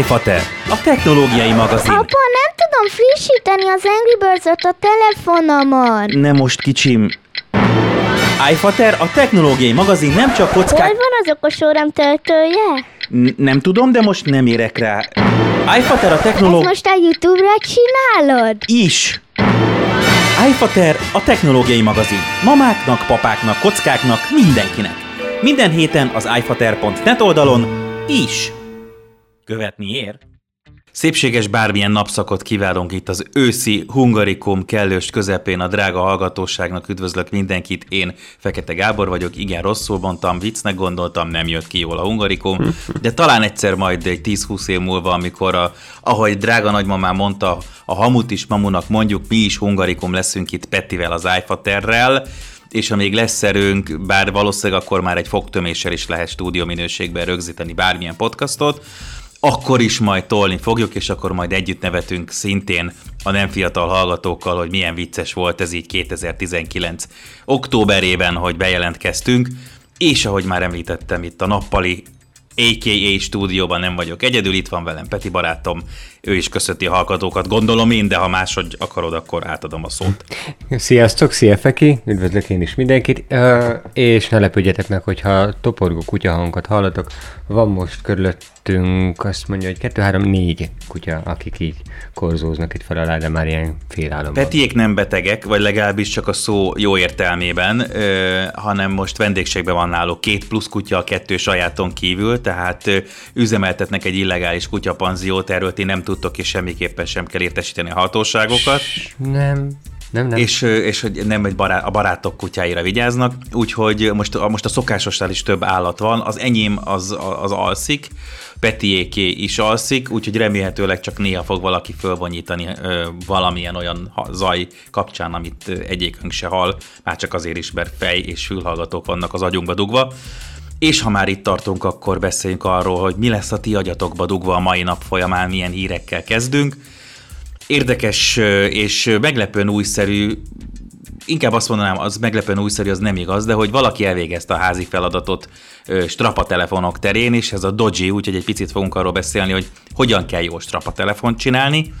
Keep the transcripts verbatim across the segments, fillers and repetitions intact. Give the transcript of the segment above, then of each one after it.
iFater, a technológiai magazin. Apa, nem tudom frissíteni az Angry Birds-ot a telefonomon. Nem most, kicsim. iFater, a technológiai magazin nem csak kockák... Hol van az okos óram töltője? N- nem tudom, de most nem érek rá. iFater, a technológiai... Most a YouTube-ra csinálod? Is! iFater, a technológiai magazin. Mamáknak, papáknak, kockáknak, mindenkinek. Minden héten az iFater pont net oldalon is. Követni ér. Szépséges bármilyen napszakot kívánunk itt az őszi Hungarikum kellős közepén a drága hallgatóságnak. Üdvözlök mindenkit, én Fekete Gábor vagyok, igen, rosszul mondtam, viccnek gondoltam, nem jött ki jól a Hungarikum, de talán egyszer majd egy tíz-húsz év múlva, amikor, a, ahogy drága nagymamám mondta, a hamut is mamunak mondjuk, mi is Hungarikum leszünk itt Petivel, az iFaterrel, és ha még lesz erőnk, bár valószínűleg akkor már egy fogtöméssel is lehet stúdió minőségben rögzíteni bármilyen podcastot, akkor is majd tolni fogjuk, és akkor majd együtt nevetünk szintén a nem fiatal hallgatókkal, hogy milyen vicces volt ez így kétezer-tizenkilenc októberében, hogy bejelentkeztünk, és ahogy már említettem, itt a nappali á ká á stúdióban nem vagyok egyedül, itt van velem Peti barátom, ő is köszönti a hallgatókat, gondolom én, de ha máshogy akarod, akkor átadom a szót. Sziasztok, szia Feki, üdvözlök én is mindenkit, uh, és ne lepődjetek meg, hogyha toporgó kutyahangokat hallatok, van most körülöttünk, azt mondja, hogy kettő, három, négy kutya, akik így korzóznak itt fel alá, de már ilyen félálomban. Petiék nem betegek, vagy legalábbis csak a szó jó értelmében, uh, hanem most vendégségben van náluk két plusz kutya a kettő sajáton kívül, tehát uh, üzemeltetnek egy illegális kutyapanziót, erről ti nem tudtok, és semmiképpen sem kell értesíteni a hatóságokat. Nem, nem, nem. És, és hogy nem egy barát, a barátok kutyáira vigyáznak, úgyhogy most, most a szokásosnál is több állat van, az enyém az, az alszik, Petiéké is alszik, úgyhogy remélhetőleg csak néha fog valaki fölvonyítani ö, valamilyen olyan zaj kapcsán, amit egyikünk se hall, már csak azért is, mert fej és fülhallgatók vannak az agyunkba dugva. És ha már itt tartunk, akkor beszéljünk arról, hogy mi lesz a ti agyatokba dugva a mai nap folyamán, milyen hírekkel kezdünk. Érdekes és meglepően újszerű, inkább azt mondanám, az meglepően újszerű, az nem igaz, de hogy valaki elvégezte a házi feladatot strapatelefonok terén, és ez a Doogee, úgyhogy egy picit fogunk arról beszélni, hogy hogyan kell jó strapatelefont csinálni.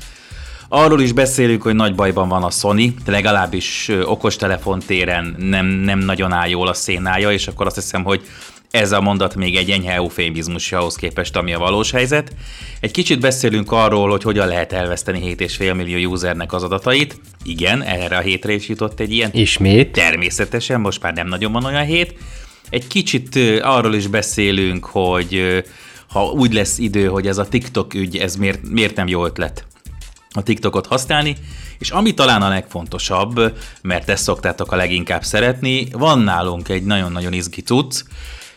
Arról is beszélünk, hogy nagy bajban van a Sony, legalábbis okostelefon téren nem, nem nagyon áll jól a szénája, és akkor azt hiszem, hogy ez a mondat még egy enyhe eufémizmus ahhoz képest, ami a valós helyzet. Egy kicsit beszélünk arról, hogy hogyan lehet elveszteni hét egész öt millió usernek az adatait. Igen, erre a hétre is jutott egy ilyen. Ismét. Természetesen, most már nem nagyon van olyan hét. Egy kicsit arról is beszélünk, hogy ha úgy lesz idő, hogy ez a TikTok ügy, ez miért, miért nem jó ötlet a TikTokot használni, és ami talán a legfontosabb, mert ezt szoktátok a leginkább szeretni, van nálunk egy nagyon-nagyon izgi cucc,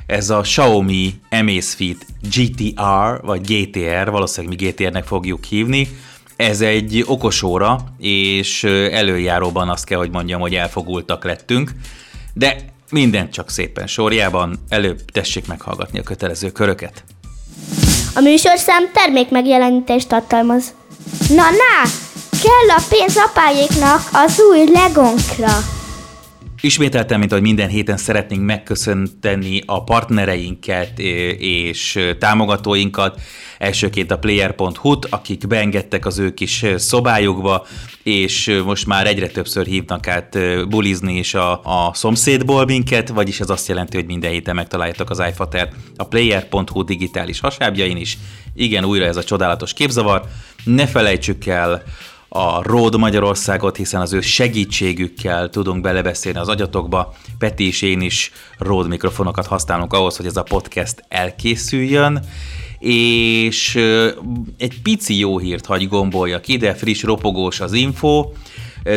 ez a Xiaomi Amazfit gé té er, vagy gé té er, valószínűleg mi gé té ernek fogjuk hívni. Ez egy okosóra, és előjáróban azt kell, hogy mondjam, hogy elfogultak lettünk, de mindent csak szépen sorjában, előbb tessék meghallgatni a kötelező köröket. A műsorszám termék megjelenítést tartalmaz. Na, na! Kell a pénz apáéknak az új legónkra! Ismételtem, mint ahogy minden héten szeretnénk megköszönteni a partnereinket és támogatóinkat, elsőként a player pont hu-t, akik beengedtek az ő kis szobájukba, és most már egyre többször hívnak át bulizni is a, a szomszédból minket, vagyis ez azt jelenti, hogy minden héten megtaláljátok az iFatert a player pont hu digitális hasábjain is. Igen, újra ez a csodálatos képzavar. Ne felejtsük el a Rode Magyarországot, hiszen az ő segítségükkel tudunk belebeszélni az agyatokba. Peti és én is Rode mikrofonokat használunk ahhoz, hogy ez a podcast elkészüljön, és egy pici jó hírt hagy gomboljak ide, friss, ropogós az info.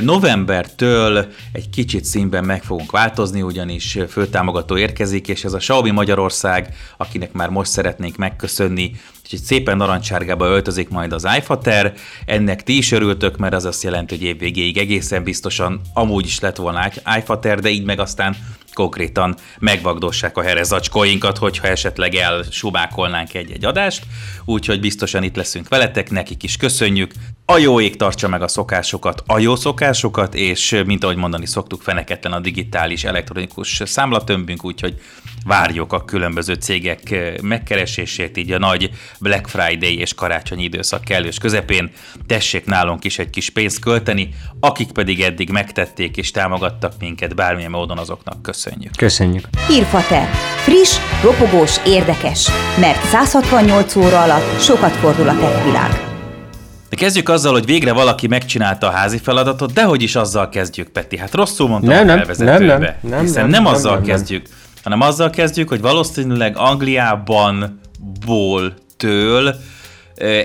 Novembertől egy kicsit színben meg fogunk változni, ugyanis főtámogató érkezik, és ez a Xiaomi Magyarország, akinek már most szeretnénk megköszönni, úgyhogy szépen narancsárgába öltözik majd az iFater, ennek ti is örültök, mert az azt jelenti, hogy évvégéig egészen biztosan amúgy is lett volna iFater, de így meg aztán konkrétan megvagdossák a herezacskóinkat, hogyha esetleg elsubákolnánk egy-egy adást, úgyhogy biztosan itt leszünk veletek, nekik is köszönjük. A jó ég tartsa meg a szokásokat, a jó szokásokat, és mint ahogy mondani szoktuk, feneketlen a digitális elektronikus számlatömbünk, úgyhogy várjuk a különböző cégek megkeresését így a nagy Black Friday és karácsonyi időszak kellős közepén. Tessék nálunk is egy kis pénzt költeni, akik pedig eddig megtették és támogattak minket bármilyen módon, azoknak köszönjük. Köszönjük. Hírfater. Friss, ropogós, érdekes, mert száz hatvannyolc óra alatt sokat fordul a techvilág. De kezdjük azzal, hogy végre valaki megcsinálta a házi feladatot, de hogy is azzal kezdjük, Peti. Hát rosszul mondtam nem, a felvezetőbe, nem, nem, nem, hiszen nem, nem azzal nem, nem, kezdjük, nem. hanem azzal kezdjük, hogy valószínűleg Angliában től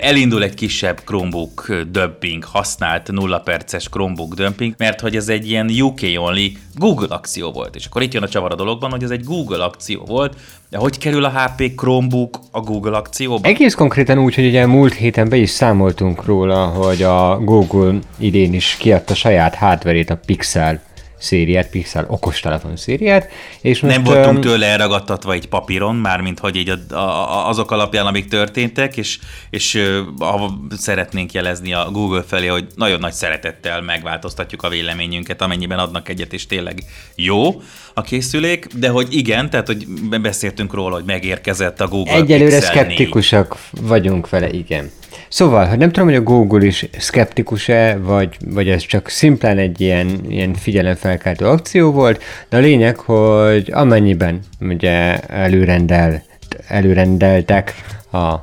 elindul egy kisebb Chromebook dömping, használt nulla perces Chromebook dömping, mert hogy ez egy ilyen ú ká-only Google akció volt. És akkor itt jön a csavar a dologban, hogy ez egy Google akció volt. De hogy kerül a há pé Chromebook a Google akcióba? Egész konkrétan úgy, hogy ugye múlt héten be is számoltunk róla, hogy a Google idén is kiadta saját hardware-ét, a Pixel szériát, Pixel okostelefon szériát. És most, nem voltunk um, tőle elragadtatva egy papíron, mármint hogy így a, a, azok alapján, amik történtek, és, és a, szeretnénk jelezni a Google felé, hogy nagyon nagy szeretettel megváltoztatjuk a véleményünket, amennyiben adnak egyet, és tényleg jó a készülék, de hogy igen, tehát hogy beszéltünk róla, hogy megérkezett a Google Pixel négy. Egyelőre szkeptikusak vagyunk vele, igen. Szóval, hogy nem tudom, hogy a Google is szkeptikus-e, vagy, vagy ez csak szimplán egy ilyen, ilyen figyelemfelkeltő akció volt, de a lényeg, hogy amennyiben ugye előrendelt, előrendeltek a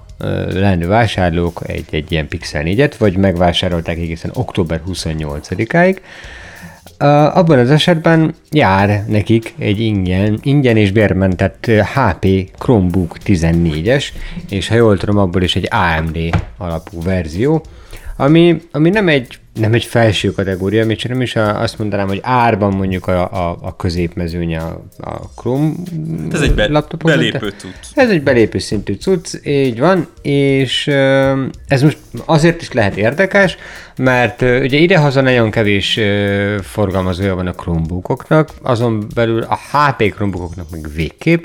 leendő vásárlók egy, egy ilyen Pixel négyet, vagy megvásárolták egészen október huszonnyolcadikáig, abban az esetben jár nekik egy ingyen, ingyen és bérmentett há pé Chromebook tizennégyes, és ha jól tudom, abból is egy á em dé alapú verzió, ami, ami nem, egy, nem egy felső kategória, még csak nem is a, azt mondanám, hogy árban mondjuk a, a, a középmezőny a, a Chrome Ez egy be, belépő cucc. Ez egy belépő szintű cucc, így van, és ez most azért is lehet érdekes, mert ugye idehaza nagyon kevés forgalmazója van a Chromebookoknak, azon belül a há pé Chromebookoknak meg végképp,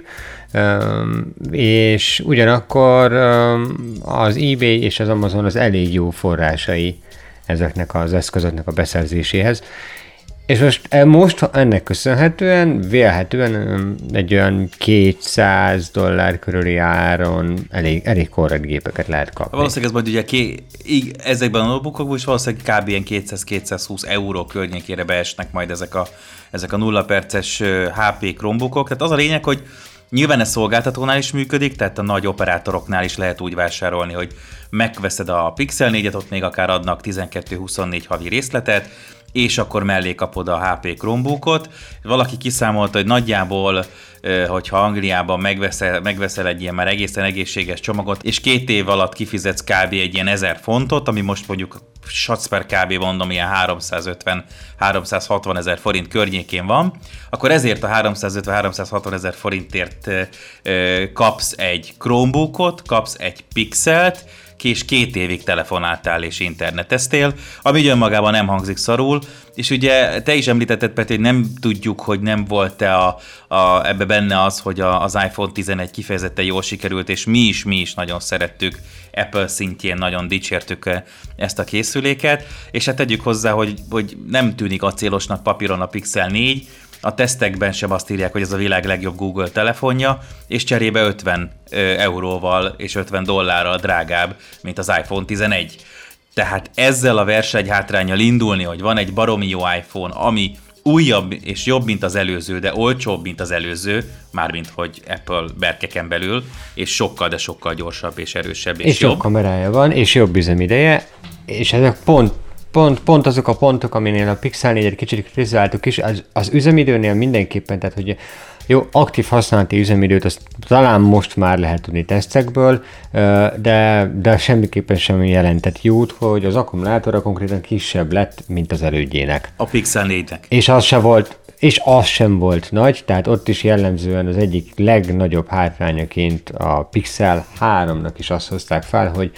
Um, és ugyanakkor um, az eBay és az Amazon az elég jó forrásai ezeknek az eszközöknek a beszerzéséhez. És most, most ennek köszönhetően, vélhetően um, egy olyan kétszáz dollár körüli áron elég, elég korrekt gépeket lehet kapni. Valószínűleg ez majd ugye ké, így, ezekben a notebookokban is valószínűleg kb. Ilyen kétszáz-kétszázhúsz euró környékére beesnek majd ezek a, ezek a nulla perces há pé Chromebookok. Tehát az a lényeg, hogy nyilván ez szolgáltatónál is működik, tehát a nagy operátoroknál is lehet úgy vásárolni, hogy megveszed a Pixel négyet, ott még akár adnak tizenkettő-huszonnégy havi részletet, és akkor mellé kapod a há pé Chromebookot. Valaki kiszámolta, hogy nagyjából, hogyha Angliában megveszel, megveszel egy ilyen már egészen egészséges csomagot, és két év alatt kifizetsz kb. Egy ilyen ezer fontot, ami most mondjuk Satsper kb. Mondom, ilyen háromszázötven-háromszázhatvan ezer forint környékén van, akkor ezért a háromszázötven-háromszázhatvan ezer forintért kapsz egy Chromebookot, kapsz egy Pixelt, és két évig telefonáltál és interneteztél, ami önmagában nem hangzik szarul, és ugye te is említetted, Peti, hogy nem tudjuk, hogy nem volt-e a, a, ebbe benne az, hogy a, az iPhone tizenegy kifejezetten jól sikerült, és mi is, mi is nagyon szerettük, Apple szintjén nagyon dicsértük ezt a készüléket, és hát tegyük hozzá, hogy, hogy nem tűnik acélosnak papíron a Pixel négy, a tesztekben sem azt írják, hogy ez a világ legjobb Google telefonja, és cserébe ötven euróval és ötven dollárral drágább, mint az iPhone tizenegy. Tehát ezzel a versenyhátránnyal indulni, hogy van egy baromi jó iPhone, ami újabb és jobb, mint az előző, de olcsóbb, mint az előző, mármint hogy Apple berkeken belül, és sokkal, de sokkal gyorsabb és erősebb és, és jobb. És jobb kamerája van, és jobb üzemideje, és ezek pont Pont, pont azok a pontok, aminél a Pixel négyet kicsit kritizáltuk is, az, az üzemidőnél mindenképpen, tehát hogy jó, aktív használati üzemidőt azt talán most már lehet tudni tesztekből, de, de semmiképpen sem jelentett jót, hogy az akkumulátora konkrétan kisebb lett, mint az elődjének. A Pixel négynek. És az se volt, és az sem volt nagy, tehát ott is jellemzően az egyik legnagyobb hátrányaként a Pixel háromnak is azt hozták fel, hogy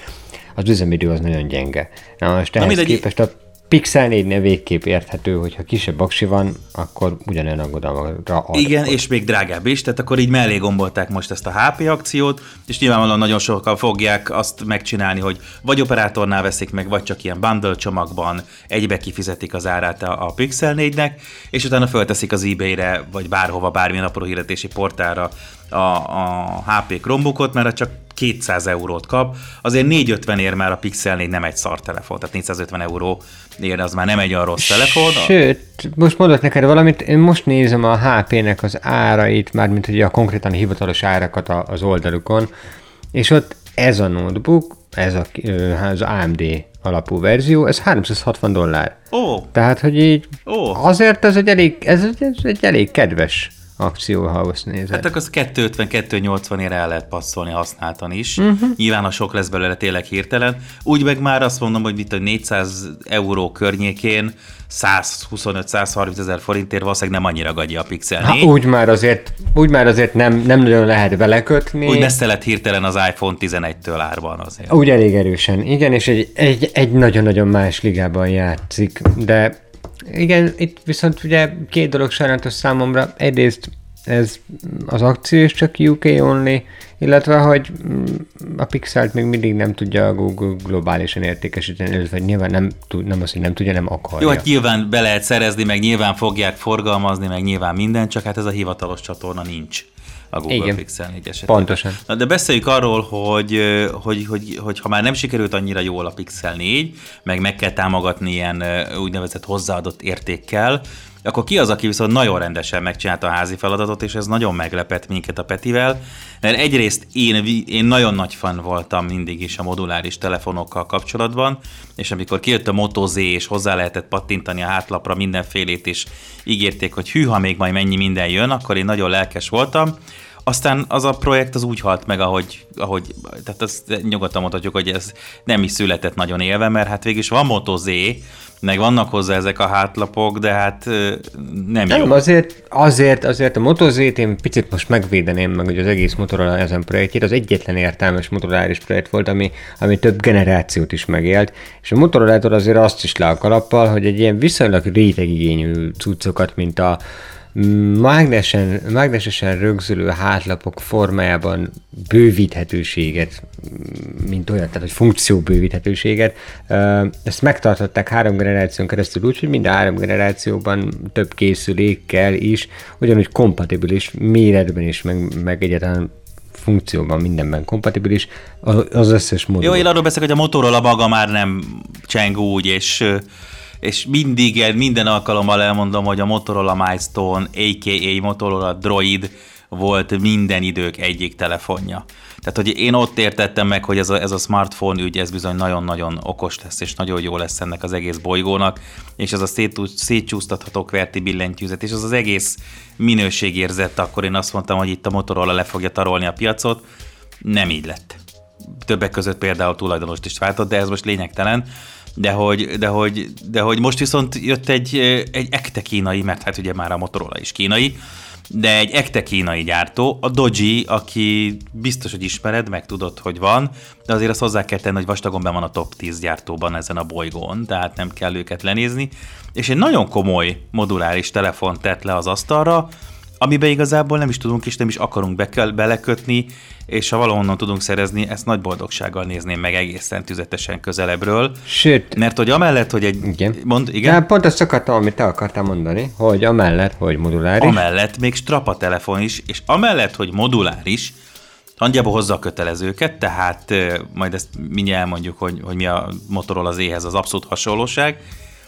az üzemidő az nagyon gyenge. Na most ehhez Na, mindegy... képest a Pixel négynél végképp érthető, hogyha kisebb aksi van, akkor ugyanolyan aggodalmakra ad. Igen, és még drágább is, tehát akkor így mellé gombolták most ezt a há pé akciót, és nyilvánvalóan nagyon sokan fogják azt megcsinálni, hogy vagy operátornál veszik meg, vagy csak ilyen bundle csomagban egybe kifizetik az árát a Pixel négynek, és utána fölteszik az eBay-re, vagy bárhova, bármilyen apró hirdetési portálra a, a há pé Chromebookot, mert csak kétszáz eurót kap, azért négyszázötvenért már a Pixel négy nem egy szar telefon, tehát négyszázötven euróért az már nem egy olyan rossz telefon. Sőt, most mondok neked valamit, én most nézem a há pének az árait, mármint ugye a konkrétan hivatalos árakat az oldalukon, és ott ez a notebook, ez a, az á em dé alapú verzió, ez háromszázhatvan dollár. Oh. Tehát, hogy így oh. azért ez egy elég, ez, ez egy elég kedves akció, ha azt nézed. Hát akkor az kétszázötven-kétszáznyolcvanért el lehet passzolni használtan is. Uh-huh. Nyilván, ha sok lesz belőle tényleg hirtelen. Úgy meg már azt mondom, hogy mit a négyszáz euró környékén százhuszonöt-százharminc ezer forintért valószínűleg nem annyira gagyi a Pixel négy. Ha, úgy már azért, úgy már azért nem, nem nagyon lehet belekötni. Úgy neszeled hirtelen az iPhone tizenegytől árban azért. Úgy elég erősen. Igen, és egy, egy, egy nagyon-nagyon más ligában játszik, de igen, itt viszont ugye két dolog sajnálatos számomra. Egyrészt ez az akció is csak u ká only, illetve hogy a Pixelt még mindig nem tudja a Google globálisan értékesíteni, illetve nyilván nem, nem azt, hogy nem tudja, nem akarja. Jó, hát nyilván be lehet szerezni, meg nyilván fogják forgalmazni, meg nyilván minden, csak hát ez a hivatalos csatorna nincs a Google igen, Pixel négy esetében. Pontosan. Na, de beszéljük arról, hogy, hogy, hogy, hogy ha már nem sikerült annyira jól a Pixel négy, meg meg kell támogatni ilyen úgynevezett hozzáadott értékkel, akkor ki az, aki viszont nagyon rendesen megcsinálta a házi feladatot, és ez nagyon meglepett minket a Petivel, mert egyrészt én, én nagyon nagy fan voltam mindig is a moduláris telefonokkal kapcsolatban, és amikor kijött a Moto Z, és hozzá lehetett pattintani a hátlapra mindenfélét, és ígérték, hogy hűha még majd mennyi minden jön, akkor én nagyon lelkes voltam. Aztán az a projekt az úgy halt meg, ahogy, ahogy tehát azt nyugodtan mondhatjuk, hogy ez nem is született nagyon élve, mert hát végig is van Moto Z, meg vannak hozzá ezek a hátlapok, de hát nem, nem jó. Azért, azért, azért a Moto Z-t én picit most megvédeném meg, hogy az egész Motorola ezen projektjét, az egyetlen értelmes motoráris projekt volt, ami, ami több generációt is megélt, és a Motorolától azért azt is le a kalappal, hogy egy ilyen viszonylag rétegigényű cuccokat, mint a mágnesen, mágnesesen rögzülő hátlapok formájában bővíthetőséget, mint olyan, tehát hogy funkció bővíthetőséget, ezt megtartották három generáción keresztül úgy, hogy mind a három generációban több készülékkel is, ugyanúgy kompatibilis méretben is, meg, meg egyáltalán funkcióban mindenben kompatibilis, az összes módon. Jó, én arról beszélek, hogy a Motorola maga már nem cseng úgy, és és mindig, minden alkalommal elmondom, hogy a Motorola Milestone, á ká á Motorola Droid volt minden idők egyik telefonja. Tehát, hogy én ott értettem meg, hogy ez a, ez a smartphone ügy, ez bizony nagyon-nagyon okos lesz, és nagyon jó lesz ennek az egész bolygónak, és ez a szétcsúsztatható kverti billentyűzet, és az az egész minőségérzet, akkor én azt mondtam, hogy itt a Motorola le fogja tarolni a piacot, nem így lett. Többek között például tulajdonost is váltott, de ez most lényegtelen. De hogy, de, hogy, de hogy most viszont jött egy, egy ekte kínai, mert hát ugye már a Motorola is kínai, de egy ekte kínai gyártó, a Doogee, aki biztos, hogy ismered, meg tudod, hogy van, de azért azt hozzá kell tenni, hogy vastagon be van a top tíz gyártóban ezen a bolygón, tehát nem kell őket lenézni, és egy nagyon komoly moduláris telefon tett le az asztalra, amiben igazából nem is tudunk és nem is akarunk be kell belekötni, és ha valahonnan tudunk szerezni, ezt nagy boldogsággal nézném meg egészen tüzetesen közelebbről. Sőt. Mert hogy amellett, hogy egy... Igen. Mond, igen? De pont azt akartam, amit te akartál mondani, hogy amellett, hogy moduláris. Amellett még strapa telefon is, és amellett, hogy moduláris, nagyjából hozza a kötelezőket, tehát majd ezt mindjárt elmondjuk, hogy, hogy mi a Motorola Z-hez az abszolút hasonlóság,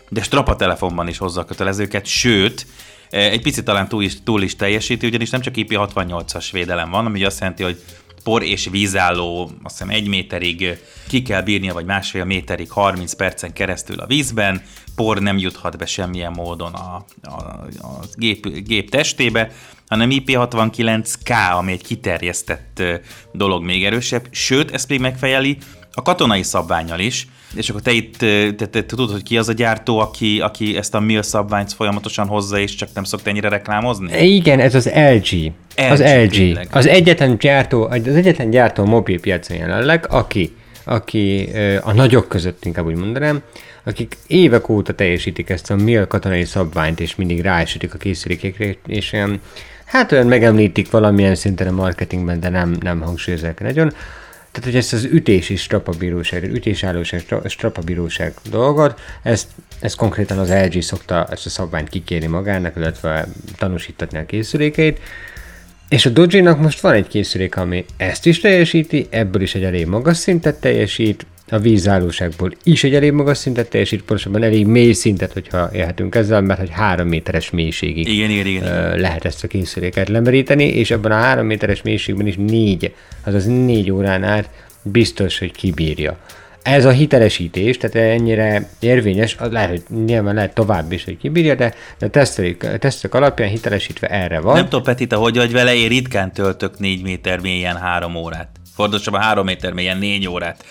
de strapa telefonban is hozza a kötelezőket, sőt, egy picit talán túl is, túl is teljesíti, ugyanis nem csak I P hatvannyolcas védelem van, ami azt jelenti, hogy por és vízálló, azt hiszem egy méterig ki kell bírnia, vagy másfél méterig harminc percen keresztül a vízben, por nem juthat be semmilyen módon a, a, a gép, gép testébe, hanem I P hatvankilenc K, ami egy kiterjesztett dolog még erősebb, sőt, ezt még megfejeli a katonai szabvánnyal is, és akkor te itt te, te tudod, hogy ki az a gyártó, aki, aki ezt a MIL szabványt folyamatosan hozza, és csak nem szokta ennyire reklámozni? Igen, ez az el gé. el gé az el gé. Tényleg. Az egyetlen gyártó, az egyetlen gyártó mobil piacon jelenleg, aki aki a nagyok között, inkább úgy mondanám, akik évek óta teljesítik ezt a MIL katonai szabványt, és mindig ráesítik a készülékekre, és olyan, hát olyan megemlítik valamilyen szinten a marketingben, de nem, nem hangsúlyozzák nagyon. Tehát, hogy ezt az ütés és strapabíróság, ütésállóság, strapabíróság dolgot, ezt, ezt konkrétan az el gé szokta ezt a szabványt kikérni magának, illetve tanúsítatni a készülékeit. És a Doogee-nak most van egy készülék, ami ezt is teljesíti, ebből is egy elég magas szintet teljesít, a vízállóságból is egy elég magas szintet teljesít, pontosabban elég mély szintet, hogyha élhetünk ezzel, mert hogy három méteres mélységig igen, igen, igen. lehet ezt a készüléket lemeríteni, és abban a három méteres mélységben is négy, azaz négy órán át biztos, hogy kibírja. Ez a hitelesítés, tehát ennyire érvényes, az lehet, hogy nyilván lehet tovább is, hogy kibírja, de a tesztek alapján hitelesítve erre van. Nem tudom, Peti, te hogy vagy vele, én ritkán töltök négy méter mélyen három órát. Fordosabban három méter mélyen négy órát.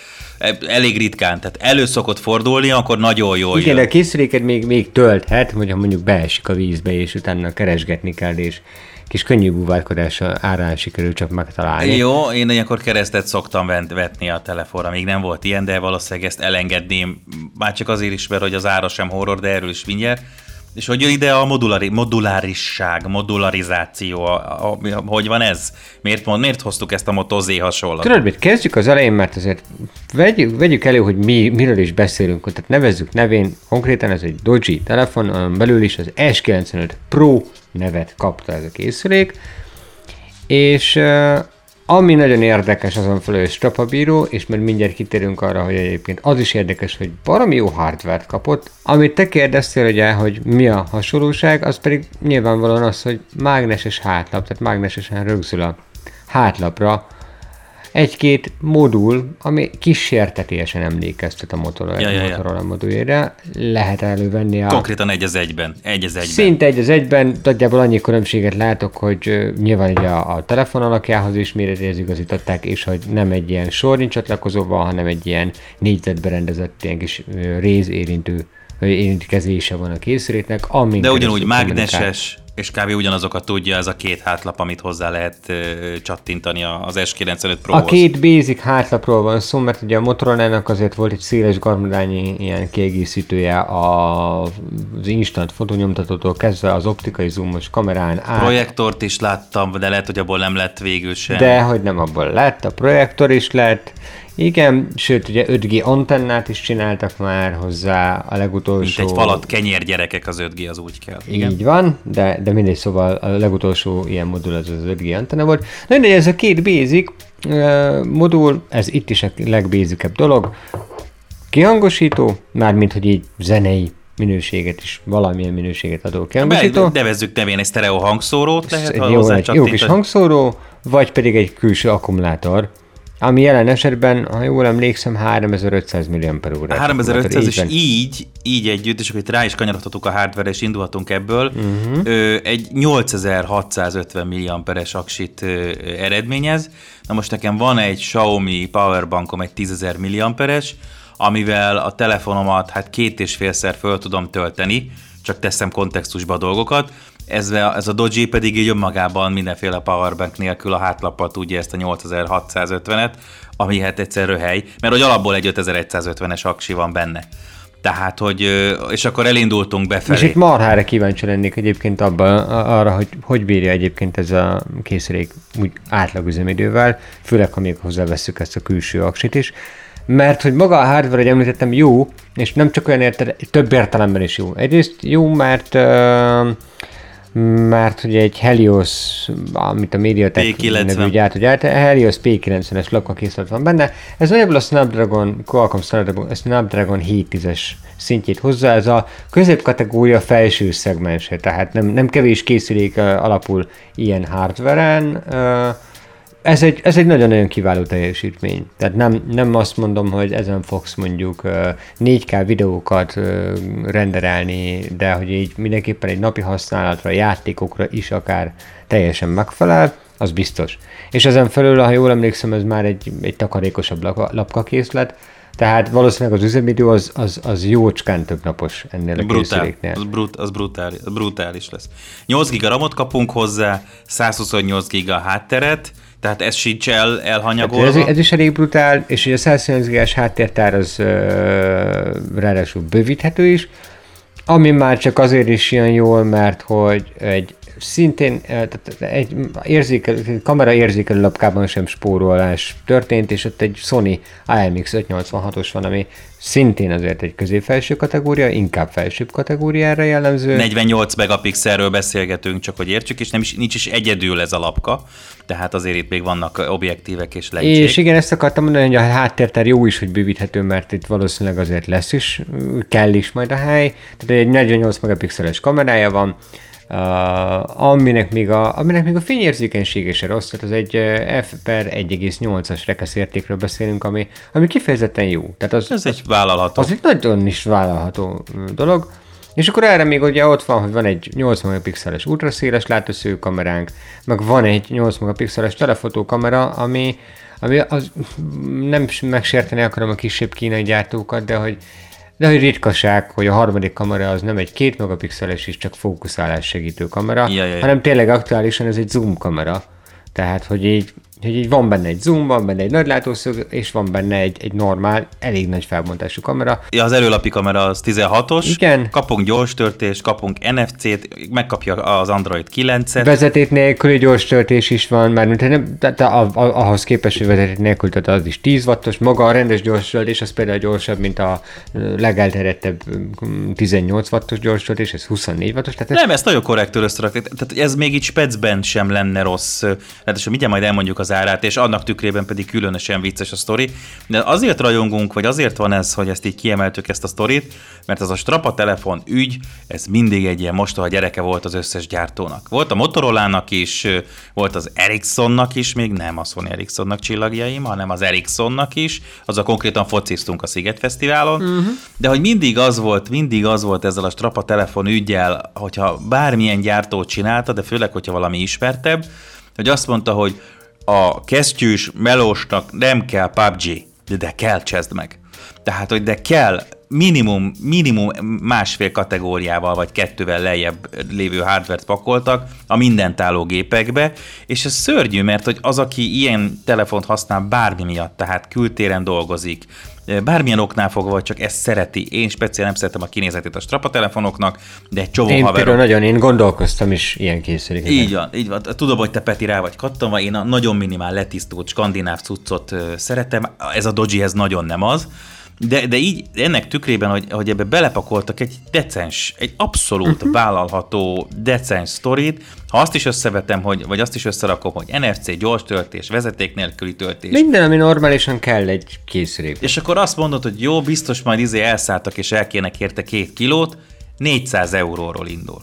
Elég ritkán, tehát elő szokott fordulni, akkor nagyon jól igen, jön. A készüléked még, még tölthet, hogyha mondjuk beesik a vízbe, és utána keresgetni kell, és kis könnyű búvárkodással árán sikerül csak megtalálni. Jó, én ilyenkor keresztet szoktam vetni a telefonra, még nem volt ilyen, de valószínűleg ezt elengedném, már csak azért is, mert hogy az ára sem horror, de erről is mindjárt. És hogy jön ide a modulari, modulárisság, modularizáció, a, a, a, hogy van ez? Miért, mond, miért hoztuk ezt a Moto Z hasonlatot? Tudod, mit kezdjük az elején, mert azért vegyük, vegyük elő, hogy mi, miről is beszélünk, tehát nevezzük nevén, konkrétan ez egy Doogee telefon, amin belül is az S kilencvenöt Pro nevet kapta ez a készülék, és ami nagyon érdekes azon felül, hogy strapabíró, és mert mindjárt kitérünk arra, hogy egyébként az is érdekes, hogy baromi jó hardvert kapott. Amit te kérdeztél ugye, hogy mi a hasonlóság, az pedig nyilvánvalóan az, hogy mágneses hátlap, tehát mágnesesen rögzül a hátlapra egy-két modul, ami kísértetiesen emlékeztet a Motorola, ja, ja, ja. Motorola moduljára, lehet elővenni a... Konkrétan egy az egyben. Egy az egyben. Szinte egy az egyben, nagyjából annyi különbséget látok, hogy nyilván ugye a, a telefon alakjához is méretéhez igazították, és hogy nem egy ilyen sorrincsatlakozóval, hanem egy ilyen négyzetbe rendezett ilyen kis rézérintő érintkezése van a készüléknek. De ugyanúgy mágneses... és kb. Ugyanazokat tudja ez a két hátlap, amit hozzá lehet uh, csattintani az S kilencvenöt Pro-hoz. A két basic hátlapról van szó, mert ugye a Motorola-nak azért volt egy széles garmadányi ilyen kiegészítője a, az instant fotónyomtatótól kezdve az optikai zoomos kamerán át. Projektort is láttam, de lehet, hogy abból nem lett végül sem. De hogy nem abból lett, a projektor is lett. Igen, sőt, ugye öt G antennát is csináltak már hozzá a legutolsó... Mint egy falat kenyér gyerekek, az öt G az úgy kell. Igen. Így van, de, de mindegy, szóval a legutolsó ilyen modul az az öt G antenna volt. Na mindegy, ez a két basic uh, modul, ez itt is a legbasicebb dolog. Kihangosító, mármint, hogy így zenei minőséget is, valamilyen minőséget adó kihangosító. Nevezzük nevén egy sztereó hangszórót lehet, ha hozzá csak... Jó kis hangszóró, vagy pedig egy külső akkumulátor, ami jelen esetben, ha jól emlékszem, háromezer-ötszáz milliamper órát. háromezer-ötszáz, és így, így együtt, és akkor itt rá is kanyarodhatunk a hardware-re, és indulhatunk ebből, uh-huh. ö, egy nyolcezer-hatszázötven milliamperes aksit ö, eredményez. Na most nekem van egy Xiaomi powerbankom, egy tízezer milliamperes, amivel a telefonomat hát két és félszer föl tudom tölteni, csak teszem kontextusba a dolgokat. Ez a, ez a Doogee pedig így önmagában mindenféle powerbank nélkül a hátlappal tudja ezt a nyolcezer-hatszázötvenet, ami hát egyszer röhely, mert hogy alapból egy ötezer-száz ötvenes aksi van benne. Tehát, hogy, és akkor elindultunk befelé. És itt marhára kíváncsi lennék egyébként abban, arra, hogy hogy bírja egyébként ez a készülék úgy átlag üzemidővel, főleg, ha még hozzáveszünk ezt a külső aksit is. Mert hogy maga a hardware, hogy említettem, jó, és nem csak olyan érte, több értelemben is jó. Egyrészt jó, mert... Uh, mert ugye egy Helios, amit a MediaTek nevű gyártó gyárt, Helios P kilencvenes lapkakészlet van benne, ez nagyjából a Snapdragon, Qualcomm Snapdragon hétszáztízes szintjét hozzá, ez a középkategória felső szegmense, tehát nem, nem kevés készülék alapul ilyen hardveren, ez egy, ez egy nagyon-nagyon kiváló teljesítmény. Tehát nem, nem azt mondom, hogy ezen fogsz mondjuk négy ká videókat renderelni, de hogy így mindenképpen egy napi használatra, játékokra is akár teljesen megfelel, az biztos. És ezen felül, ha jól emlékszem, ez már egy, egy takarékosabb lapkakészlet, tehát valószínűleg az üzemidő az, az, az jócskán több napos ennél a brutál, készüléknél. Az, brut, az brutális, brutális lesz. nyolc giga ramot kapunk hozzá, százhuszonnyolc giga hátteret, Tehát ez sincs el, elhanyagolva. Hát ez, ez is elég brutál, és ugye a száz húsz gigabytes háttértár az uh, ráadásul bővíthető is, ami már csak azért is ilyen jól, mert hogy egy szintén tehát egy érzékelő, kamera érzékelő lapkában sem spórolás történt, és ott egy Sony A M X ötszáznyolcvanhatos van, ami szintén azért egy középfelső kategória, inkább felsőbb kategóriára jellemző. negyvennyolc megapixelről beszélgetünk, csak hogy értsük, és nem is, nincs is egyedül ez a lapka, tehát azért itt még vannak objektívek és lencsék. És igen, ezt akartam mondani, hogy a háttértár jó is, hogy bővíthető, mert itt valószínűleg azért lesz is, kell is majd a hely, tehát egy negyvennyolc megapixeles kamerája van, Uh, aminek, még a, aminek még a fényérzékenysége se rossz, tehát az egy f per egy egész nyolcas rekeszértékről beszélünk, ami, ami kifejezetten jó. Tehát az, ez egy vállalható. Az egy nagyon is vállalható dolog. És akkor erre még ugye ott van, hogy van egy nyolc megapixeles ultraszéles látószögű kameránk, meg van egy nyolc megapixeles telefotókamera, ami, ami az, nem megsérteni akarom a kisebb kínai gyártókat, de hogy De hogy ritkaság, hogy a harmadik kamera az nem egy két megapixeles és csak fókuszálás segítő kamera, ja, ja, ja. hanem tényleg aktuálisan ez egy zoom kamera. Tehát, hogy így, hogy így van benne egy zoom, van benne egy nagy látószög, és van benne egy, egy normál, elég nagy felbontású kamera. Ja, az előlapi kamera az tizenhatos, igen. Kapunk gyorstörtés, kapunk en ef cét, megkapja az Android kilencet. Vezeték nélküli gyorstörtés is van, már mint nem, tehát ahhoz képest, hogy vezeték nélkül, tehát az is tíz wattos, maga a rendes gyorstörtés, az például gyorsabb, mint a legelterjedtebb tizennyolc wattos gyorstörtés, ez huszonnégy wattos. Tehát ez... Nem, ezt nagyon korrektől összerakták, tehát ez még így specben sem lenne rossz. Tehát, és mindjárt majd elmondjuk az árát, és annak tükrében pedig különösen vicces a sztori. De azért rajongunk, vagy azért van ez, hogy ezt így kiemeltük ezt a sztorit, mert ez a strapatelefon ügy, ez mindig egy ilyen mostoha gyereke volt az összes gyártónak. Volt a Motorolának is, volt az Ericssonnak is, még nem a Sony Ericssonnak csillagjaim, hanem az Ericssonnak is, azzal konkrétan fociztunk a Sziget Fesztiválon, uh-huh. de hogy mindig az volt, mindig az volt ezzel a strapatelefon üggyel, hogyha bármilyen gyártót csinálta, de főleg, hogyha valami ismertebb, hogy azt mondta, hogy a kesztyűs melósnak nem kell pé u bé gé, de kell cseszd meg. Tehát, hogy de kell minimum, minimum másfél kategóriával vagy kettővel lejjebb lévő hardvert pakoltak a mindentálló gépekbe, és ez szörnyű, mert hogy az, aki ilyen telefont használ bármi miatt, tehát kültéren dolgozik, bármilyen oknál fogva, vagy csak ezt szereti. Én speciál nem szeretem a kinézetét a strapatelefonoknak, de egy csomó haverom. Én például nagyon, én gondolkoztam is ilyen készülékeken. Így van, így van. Tudom, hogy te Peti rá vagy kattanva, én a nagyon minimál letisztult skandináv cuccot szeretem, ez a Doogee, ez nagyon nem az. De, de így ennek tükrében, hogy, hogy ebbe belepakoltak egy decens, egy abszolút uh-huh. vállalható decens sztorit, ha azt is összevetem, hogy, vagy azt is összerakom, hogy en ef cé, gyors töltés, vezeték nélküli töltés. Minden, ami normálisan kell egy készülék. És akkor azt mondod, hogy jó, biztos majd izé elszálltak, és elkérnek érte két kilót, négyszáz euróról indul.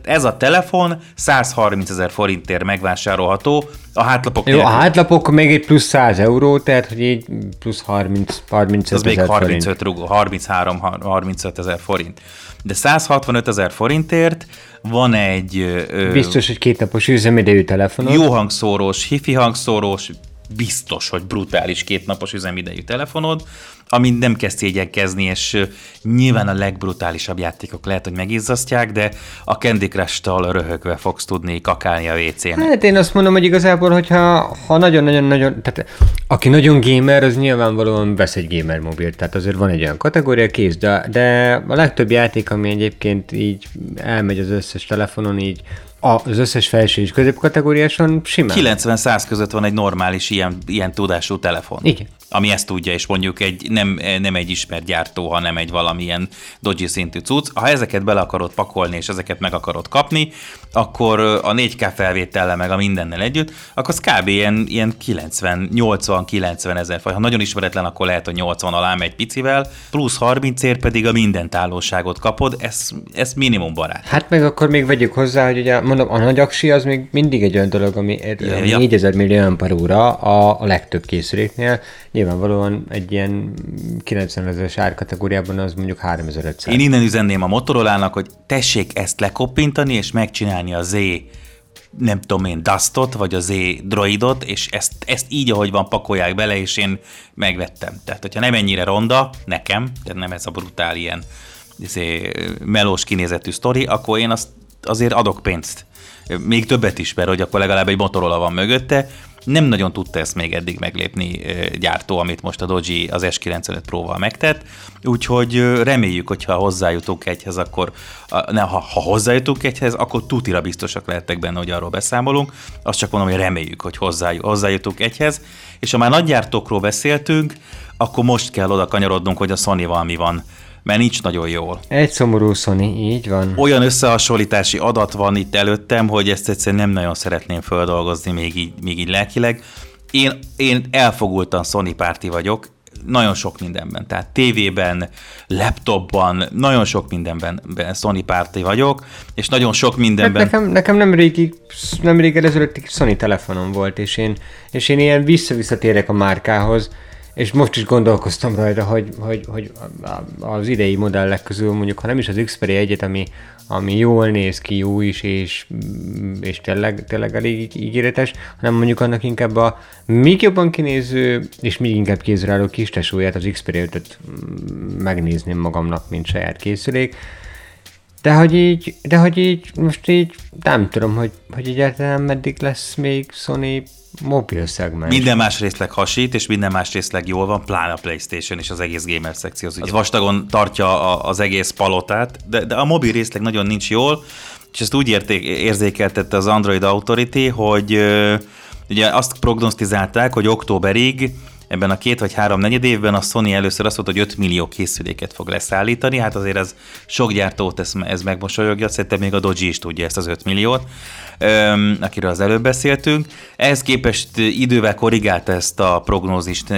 Tehát ez a telefon százharmincezer forintért megvásárolható, a hátlapok nélkül. Jó, a hátlapok még egy plusz száz euró, tehát hogy így plusz harminc, harmincöt az még harmincöt rugó, harminchárom, harmincöt ezer forint. De százhatvanöt ezer forintért van egy... Ö, biztos, hogy kétnapos üzemidejű telefonod. Jó hangszórós, hifi hangszórós, biztos, hogy brutális kétnapos üzemidejű telefonod, amit nem kezd szégyenkezni, és nyilván a legbrutálisabb játékok lehet, hogy megizzasztják, de a Candy Crush-tal röhögve fogsz tudni kakálni a vé cén. Hát én azt mondom, hogy igazából, hogyha ha nagyon-nagyon-nagyon, tehát aki nagyon gamer, az nyilvánvalóan vesz egy gamer mobilt, tehát azért van egy olyan kategória, kész, de, de a legtöbb játék, ami egyébként így elmegy az összes telefonon, így az összes felső és középkategóriáson simán. kilencven-száz között van egy normális ilyen, ilyen tudású telefon. Igen. Ami ezt tudja, és mondjuk egy, nem, nem egy ismert gyártó, hanem egy valamilyen Doogee szintű cucc. Ha ezeket bele akarod pakolni, és ezeket meg akarod kapni, akkor a négy ká felvétellel meg a mindennel együtt, akkor az kb. ilyen, ilyen kilencven, nyolcvan, kilencven ezer, ha nagyon ismeretlen, akkor lehet, hogy nyolcvan alá megy picivel, plusz harmincért pedig a mindentálóságot kapod, ez, ez minimum barát. Hát meg akkor még vegyük hozzá, hogy ugye mondom, a nagy aksi az még mindig egy olyan dolog, ami ja. négyezer millió per óra a, a legtöbb készüléknél. Nyilvánvalóan egy ilyen kilencven ezres árkategóriában az mondjuk háromezer-ötszáz. Én innen üzenném a Motorolának, hogy tessék ezt lekoppintani, és megcsinálni a Z, nem tudom én, Dustot, vagy a Z Droidot, és ezt, ezt így, ahogy van, pakolják bele, és én megvettem. Tehát, hogyha nem ennyire ronda, nekem, tehát nem ez a brutál ilyen melós kinézetű sztori, akkor én azt azért adok pénzt. Még többet is, mert hogy akkor legalább egy Motorola van mögötte. Nem nagyon tudta ezt még eddig meglépni gyártó, amit most a Doogee az S kilencvenöt Pro-val megtett, úgyhogy reméljük, hogy ha hozzájutunk egyhez, akkor ne, ha, ha hozzájutunk egyhez, akkor tutira biztosak lehettek benne, hogy arról beszámolunk. Azt csak mondom, hogy reméljük, hogy hozzájutunk egyhez, és ha már nagy gyártókról beszéltünk, akkor most kell oda kanyarodnunk, hogy a Sony-val mi van, mert nincs nagyon jól. Egy szomorú Sony, így van. Olyan összehasonlítási adat van itt előttem, hogy ezt egyszerűen nem nagyon szeretném földolgozni még így, még így lelkileg. Én, én elfogultan Sony párti vagyok, nagyon sok mindenben, tehát tévében, laptopban, nagyon sok mindenben Sony párti vagyok, és nagyon sok mindenben... Hát nekem, nekem nem régi, nem régen ezelőtt Sony telefonom volt, és én, és én ilyen visszavisszatérek a márkához, és most is gondolkoztam rajta, hogy, hogy, hogy az idei modellek közül mondjuk, ha nem is az Xperia egyet, ami, ami jól néz ki, jó is, és, és tényleg, tényleg elég ígéretes, hanem mondjuk annak inkább a még jobban kinéző, és még inkább kézülálló kis tesóját, az Xperia ötöt megnézném magamnak, mint saját készülék. De hogy így, de hogy így most így nem tudom, hogy, hogy egyáltalán meddig lesz még Sony mobil szegmens. Minden más részleg hasít, és minden más részleg jól van, pláne a PlayStation és az egész gamer szekció. Az, az vastagon tartja a, az egész palotát, de, de a mobil részleg nagyon nincs jól, és ezt úgy érték, érzékeltette az Android Authority, hogy ö, ugye azt prognosztizálták, hogy októberig ebben a két vagy három negyed évben a Sony először azt mondta, hogy öt millió készüléket fog leszállítani, hát azért ez sok gyártót ez, ez megmosolyogja, szerintem még a Doogee is tudja ezt az öt milliót, akiről az előbb beszéltünk. Ehhez képest idővel korrigálta ezt a prognózist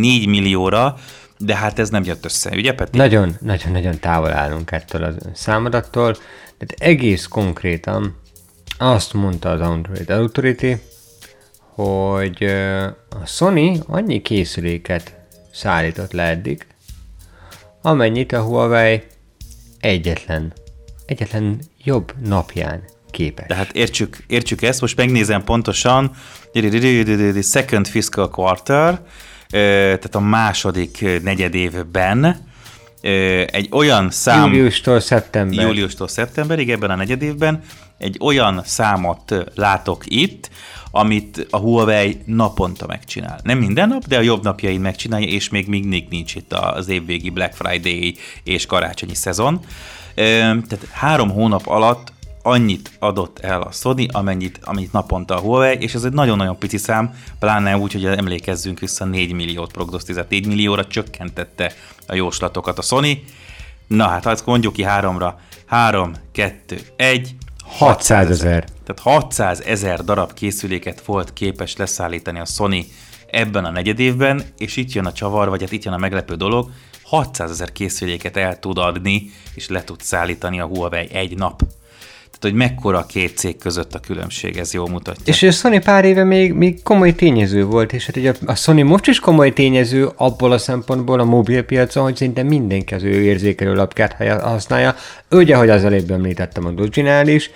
négy millióra, de hát ez nem jött össze, ugye Peti? Nagyon, nagyon, nagyon távol állunk ettől a számadattól, tehát egész konkrétan azt mondta az Android Authority, hogy a Sony annyi készüléket szállított le eddig, amennyit a Huawei egyetlen, egyetlen jobb napján képes. Tehát értsük, értsük ezt, most megnézem pontosan, second fiscal quarter, tehát a második negyed évben, egy olyan szám... Júliustól szeptember. Júliustól szeptemberig ebben a negyed évben egy olyan számot látok itt, amit a Huawei naponta megcsinál. Nem minden nap, de a jobb napjain megcsinálja, és még mindig nincs itt az évvégi Black Friday és karácsonyi szezon. Tehát három hónap alatt annyit adott el a Sony, amennyit, amit naponta a Huawei, és ez egy nagyon-nagyon pici szám, pláne úgy, hogy emlékezzünk vissza, négy milliót prognosztizált, négy millióra csökkentette a jóslatokat a Sony. Na hát, ha ezt mondjuk ki háromra, három, kettő, egy, hatszázezer. Tehát hatszázezer darab készüléket volt képes leszállítani a Sony ebben a negyedévben, és itt jön a csavar, vagy hát itt jön a meglepő dolog, hatszázezer készüléket el tud adni, és le tud szállítani a Huawei egy nap. Tehát, hogy mekkora a két cég között a különbség, ez jól mutatja. És a Sony pár éve még, még komoly tényező volt, és hát ugye a Sony most is komoly tényező abból a szempontból a mobilpiacon, hogy szinte mindenki az ő érzékelő lapkát használja, ugye, ahogy az előbb említettem a Doogee-nál is,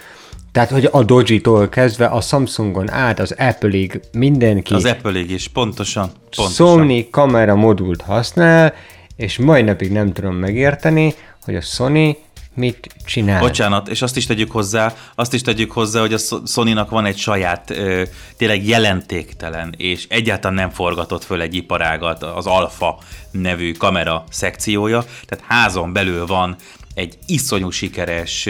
tehát, hogy a Doogee-tól kezdve a Samsungon át, az Apple-ig mindenki... Az Apple-ig is, pontosan. pontosan. Sony kamera modult használ, és mai napig nem tudom megérteni, hogy a Sony mit csinál. Bocsánat, és azt is tegyük hozzá, azt is tegyük hozzá, hogy a Sony-nak van egy saját, ö, tényleg jelentéktelen, és egyáltalán nem forgatott föl egy iparágat, az Alpha nevű kamera szekciója, tehát házon belül van egy iszonyú sikeres,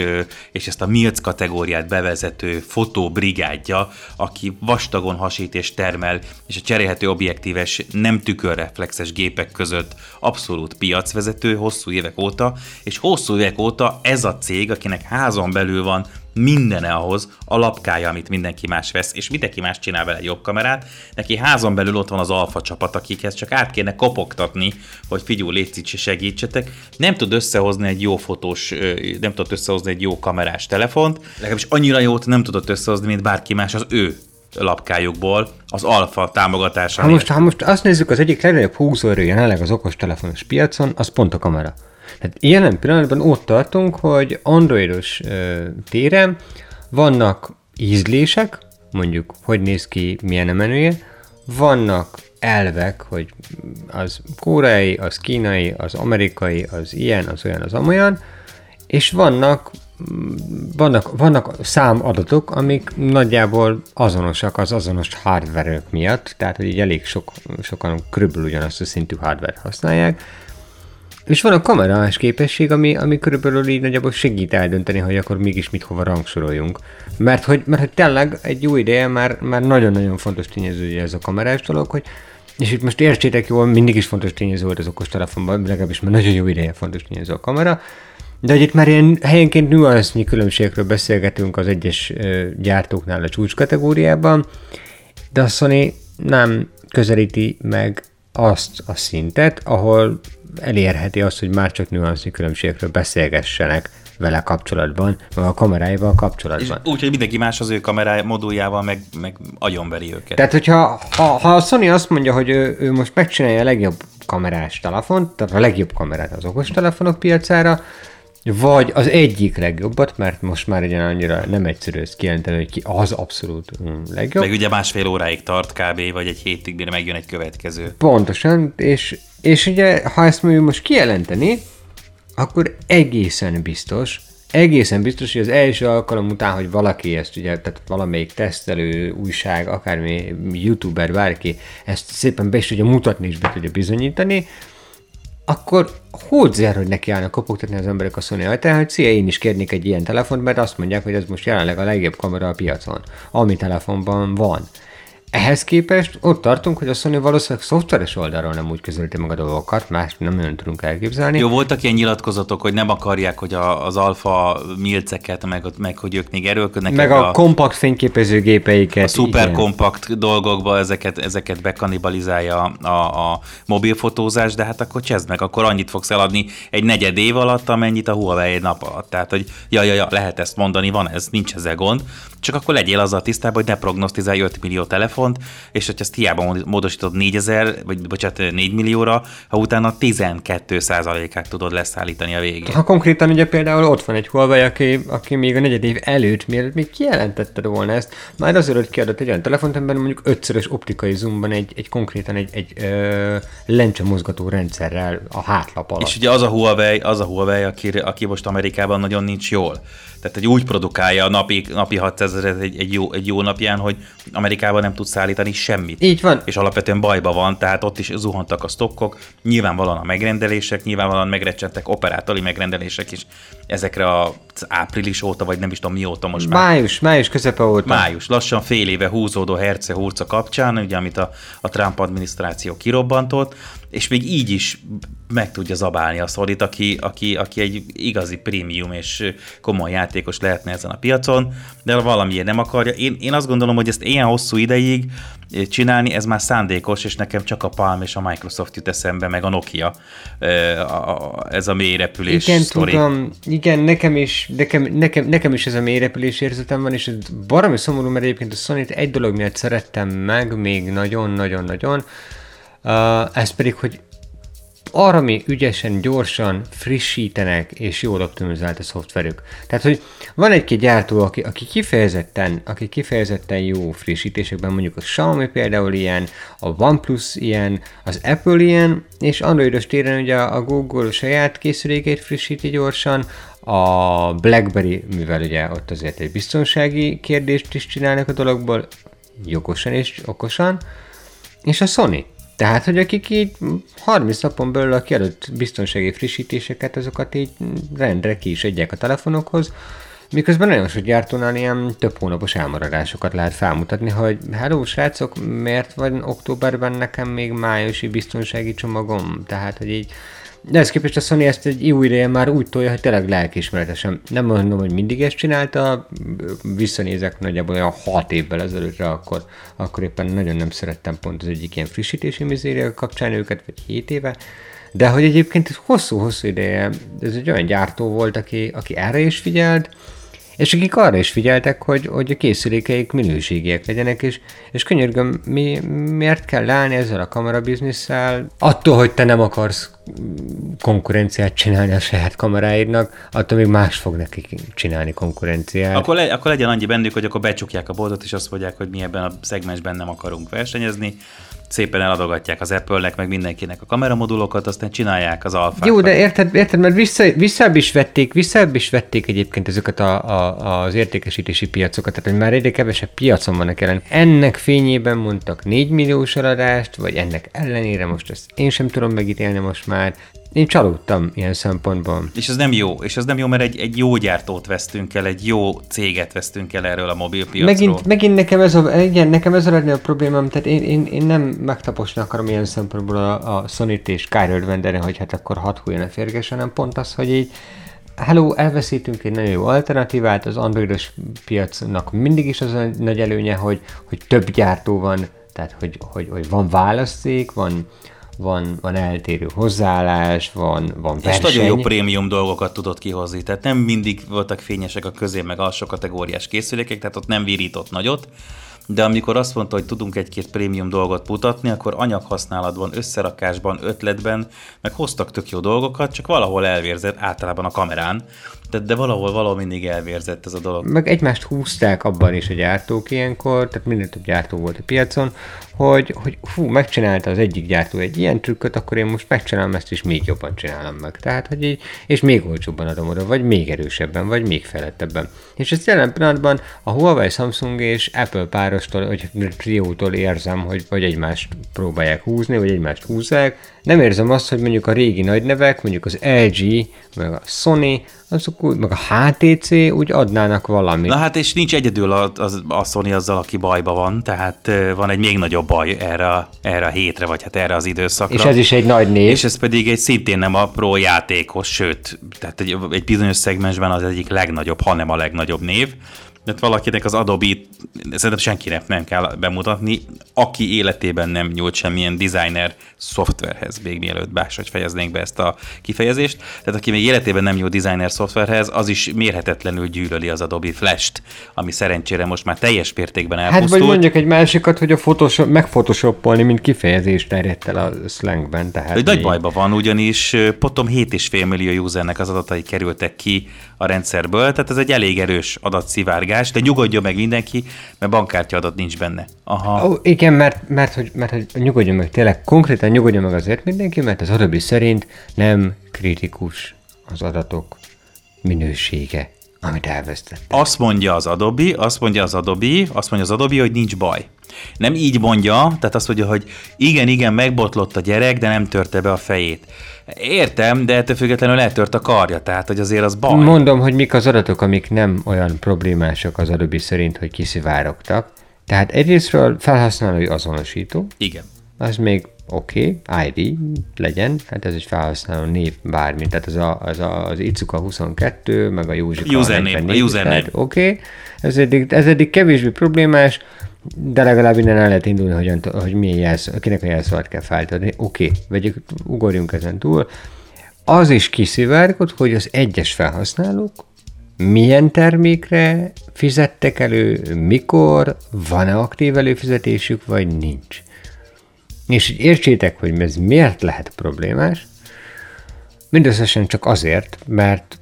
és ezt a milc kategóriát bevezető fotóbrigádja, aki vastagon hasít és termel, és a cserélhető objektíves, nem tükörreflexes gépek között abszolút piacvezető hosszú évek óta, és hosszú évek óta ez a cég, akinek házon belül van mindene ahhoz, a lapkája, amit mindenki más vesz, és mindenki más csinál vele egy jobb kamerát, neki házon belül ott van az Alpha csapat, akikhez csak át kéne kopogtatni, hogy figyú, létszíts, segítsetek, nem tud összehozni egy jó fotós, nem tudott összehozni egy jó kamerás telefont, legalábbis annyira jót nem tudott összehozni, mint bárki más az ő lapkájukból, az Alpha támogatása. Ha most, ha most azt nézzük, az egyik legnagyobb húzóerő jelenleg az okostelefonos piacon, az pont a kamera. Tehát jelen pillanatban ott tartunk, hogy androidos ö, téren vannak ízlések, mondjuk hogy néz ki, milyen a menüje, vannak elvek, hogy az koreai, az kínai, az amerikai, az ilyen, az olyan, az amolyan, és vannak vannak, vannak számadatok, amik nagyjából azonosak az azonos hardware-ök miatt, tehát hogy így elég sok, sokan körülbelül ugyanazt a szintű hardware-t használják. És van a kamerás képesség, ami, ami körülbelül így nagyjából segít eldönteni, hogy akkor mégis mit hova rangsoroljunk. Mert hogy, mert hogy tényleg egy jó ideje már, már nagyon-nagyon fontos tényezője ez a kamerás dolog, hogy és itt most értsétek jól, mindig is fontos tényező volt az okostelefonban, legalábbis már nagyon jó ideje fontos tényező a kamera, de hogy itt már ilyen helyenként nüansznyi különbségről beszélgetünk az egyes gyártóknál a csúcskategóriában, de a Sony nem közelíti meg azt a szintet, ahol elérheti azt, hogy már csak nüansznyi különbségről beszélgessenek vele kapcsolatban, vagy a kameráival kapcsolatban. És úgy, hogy mindenki más az ő kamerája moduljával meg, meg agyonveri őket. Tehát, hogyha ha, ha a Sony azt mondja, hogy ő, ő most megcsinálja a legjobb kamerás telefont, tehát a legjobb kamerát az okostelefonok piacára, vagy az egyik legjobbat, mert most már ugye annyira nem egyszerű ezt kijelenteni, hogy ki az abszolút legjobb. Meg ugye másfél óráig tart kb. Vagy egy hétig, mire megjön egy következő. Pontosan, és, és ugye ha ezt mondjuk most kijelenteni, akkor egészen biztos, egészen biztos, hogy az első alkalom után, hogy valaki ezt ugye, tehát valamelyik tesztelő, újság, akármi youtuber, bárki ezt szépen be is tudja mutatni és be tudja bizonyítani, akkor hódzer, hogy nekiállnak kopogtatni az emberek a Sony ajtaján, hogy szia, én is kérnék egy ilyen telefont, mert azt mondják, hogy ez most jelenleg a legjobb kamera a piacon, ami telefonban van. Ehhez képest ott tartunk, hogy a Sony valószínűleg szoftveres oldalról nem úgy közelíti meg a dolgokat, más nem olyan tudunk elképzelni. Jó, voltak ilyen nyilatkozatok, hogy nem akarják, hogy a, az alfa milceket, meg, meg hogy ők még erőlködnek. Meg a, a kompakt fényképezőgépeiket. A szuperkompakt dolgokba ezeket, ezeket bekanibalizálja a, a mobilfotózás, de hát akkor cseszd meg, akkor annyit fogsz eladni egy negyed év alatt, amennyit a Huawei egy nap alatt. Tehát, hogy ja, ja, ja, lehet ezt mondani, van ez, nincs ezzel gond, csak akkor legyél azzal tisztában, hogy ne prognosztizálj öt millió telefon, és hogyha ezt hiába módosítod négyezer, vagy bocsánat, négy millióra, ha utána tizenkét százalékát tudod leszállítani a végén. Ha konkrétan ugye például ott van egy Huawei, aki, aki még a negyed év előtt, mielőtt még kijelentetted volna ezt, már azért, hogy kiadott egy olyan telefont, amiben mondjuk ötszörös optikai zoomban egy, egy konkrétan egy, egy ö, lencse mozgató rendszerrel a hátlap alatt. És ugye az a Huawei, az a Huawei aki, aki most Amerikában nagyon nincs jól. Tehát egy úgy produkálja a napi, napi hatszázezret egy, egy, jó, egy jó napján, hogy Amerikában nem tud szállítani semmit. Így van. És alapvetően bajban van, tehát ott is zuhantak a stockok, nyilvánvalóan a megrendelések, nyilvánvalóan megrecsentek operátori megrendelések is ezekre az április óta, vagy nem is tudom mióta most már. Május, május közepe óta. Május, lassan fél éve húzódó herce-hurca kapcsán, ugye amit a, a Trump adminisztráció kirobbantott, és még így is meg tudja zabálni a Sony-t, aki, aki, aki egy igazi prémium és komoly játékos lehetne ezen a piacon, de valamiért nem akarja. Én, én azt gondolom, hogy ezt ilyen hosszú ideig csinálni, ez már szándékos, és nekem csak a Palm és a Microsoft jut eszembe, meg a Nokia. Ez a mélyrepülés sztori. Igen, story. Tudom, igen, nekem is, nekem, nekem, nekem is ez a mélyrepülés érzetem van, és baromi szomorú, mert egyébként a Sony-t egy dolog miatt szerettem meg, még nagyon-nagyon-nagyon, Uh, ez pedig, hogy arra mi ügyesen, gyorsan frissítenek, és jól optimizált a szoftverük. Tehát, hogy van egy-két gyártó, aki, aki, kifejezetten, aki kifejezetten jó frissítésekben, mondjuk a Xiaomi például ilyen, a OnePlus ilyen, az Apple ilyen, és androidos téren ugye a Google saját készülékét frissíti gyorsan, a BlackBerry, mivel ugye ott azért egy biztonsági kérdést is csinálnak a dologból, jogosan és okosan, és a Sony. Tehát, hogy akik így harminc napon belül a kiadott biztonsági frissítéseket, azokat így rendre ki is adják a telefonokhoz, miközben nagyon sok gyártónál ilyen több hónapos elmaradásokat lehet felmutatni, hogy hello srácok, miért van októberben nekem még májusi biztonsági csomagom? Tehát, hogy így, de ezt képest a Sony ezt egy jó ideje már úgy tolja, hogy tényleg lelkiismeretesen. Nem mondom, hogy mindig ezt csinálta, visszanézek nagyjából olyan hat évvel ezelőttre, akkor, akkor éppen nagyon nem szerettem pont az egyik ilyen frissítési mizéria kapcsán őket, vagy hét éve, de hogy egyébként ez hosszú-hosszú ideje, ez egy olyan gyártó volt, aki, aki erre is figyelt, és akik arra is figyeltek, hogy, hogy a készülékeik minőségiek legyenek, és, és könyörgöm, mi, miért kell leállni ezzel a kamerabizniszszel? Attól, hogy te nem akarsz konkurenciát csinálni a saját kameráidnak, attól még más fog nekik csinálni konkurenciát. Akkor, le, akkor legyen annyi bennük, hogy akkor becsukják a boltot, és azt mondják, hogy mi ebben a szegmensben nem akarunk versenyezni, szépen eladogatják az Apple-nek, meg mindenkinek a kameramodulokat, aztán csinálják az Alpha-t. Jó, de érted, érted mert vissza, visszább is vették, visszább is vették egyébként ezeket a, a, az értékesítési piacokat, tehát már egyre kevesebb piacon vannak jelen. Ennek fényében mondtak négymilliós eladást, vagy ennek ellenére most ezt én sem tudom megítélni most már. Én csalódtam ilyen szempontból. És ez nem jó, és ez nem jó, mert egy, egy jó gyártót vesztünk el, egy jó céget vesztünk el erről a mobilpiacról. Megint, megint nekem ez a, igen, nekem ez a legnagyobb problémám, tehát én, én, én nem megtaposni akarom ilyen szempontból a, a Sony-t és Kyle Vendere, hogy hát akkor hat hújjon a férges, hanem pont az, hogy így hello, elveszítünk egy nagyon jó alternatívát, az androidos piacnak mindig is az a nagy előnye, hogy, hogy több gyártó van, tehát hogy, hogy, hogy van választék, van Van, van eltérő hozzáállás, van, van verseny. És nagyon jó prémium dolgokat tudott kihozni, tehát nem mindig voltak fényesek a közé, meg alsó kategóriás készülékek, tehát ott nem virított nagyot, de amikor azt mondta, hogy tudunk egy-két prémium dolgot mutatni, akkor anyaghasználatban, összerakásban, ötletben, meg hoztak tök jó dolgokat, csak valahol elvérzett, általában a kamerán, de, de valahol valahol mindig elvérzett ez a dolog. Meg egymást húzták abban is a gyártók ilyenkor, tehát minden több gyártó volt a piacon, hogy, hogy hú, megcsinálta az egyik gyártó egy ilyen trükköt, akkor én most megcsinálom ezt, és még jobban csinálom meg. Tehát, hogy így, és még olcsóbban adom oda, vagy még erősebben, vagy még felettebben. És ez jelen pillanatban a Huawei, Samsung és Apple párostól, vagy triótól érzem, hogy vagy egymást próbálják húzni, vagy egymást húzzák. Nem érzem azt, hogy mondjuk a régi nagy nevek, mondjuk az el gé, meg a Sony, azok úgy, meg a há té cé úgy adnának valamit. Na hát és nincs egyedül a, a, a Sony azzal, aki bajban van, tehát van egy még nagyobb baj erre, erre a hétre, vagy hát erre az időszakra. És ez is egy nagy név. És ez pedig egy szintén nem a pro játékos, sőt, tehát egy, egy bizonyos szegmensben az egyik legnagyobb, hanem a legnagyobb név. Tehát valakinek az Adobe-t szerintem senkinek nem kell bemutatni, aki életében nem nyújt semmilyen designer szoftverhez, még mielőtt máshogy fejeznénk be ezt a kifejezést. Tehát aki még életében nem nyújt designer szoftverhez, az is mérhetetlenül gyűlöli az Adobe Flash-t, ami szerencsére most már teljes mértékben elpusztult. Hát vagy mondjuk egy másikat, hogy a Photoshop, megphotoshopolni, mint kifejezés terjedt el a slangben. Tehát hogy nagy bajban van, ugyanis potom hét egész öt millió usernek az adatai kerültek ki a rendszerből, tehát ez egy elég erős adatszivárgás, de nyugodjon meg mindenki, mert bankkártyaadat nincs benne. Aha. Ó, igen, mert, mert, hogy, mert hogy nyugodjon meg, tényleg konkrétan nyugodjon meg azért mindenki, mert az Adobe szerint nem kritikus az adatok minősége, amit elvesztettek. Azt mondja az Adobe, azt mondja az Adobe, azt mondja az Adobe, hogy nincs baj. Nem így mondja, tehát azt mondja, hogy igen, igen, megbotlott a gyerek, de nem törte be a fejét. Értem, de ettől függetlenül eltört a karja, tehát hogy azért az baj. Mondom, hogy mik az adatok, amik nem olyan problémások az Adobe szerint, hogy kiszivárogtak. Tehát egyrésztről felhasználói azonosító. Igen. Az még oké, okay, i dé legyen, hát ez egy felhasználó név bármi, tehát az a, az, a, az Icuka huszonkettő, meg a Józsika negyvennégy, tehát oké, okay. ez, ez eddig kevésbé problémás, de legalább innen el lehet indulni, hogy, hogy milyen jelsz, kinek a jelszót kell feltadni, oké, okay, vegyük, ugorjunk ezen túl. Az is kiszivárgott, hogy az egyes felhasználók milyen termékre fizettek elő, mikor, van-e aktív előfizetésük, vagy nincs. És értsétek, hogy ez miért lehet problémás? Mindösszesen csak azért, mert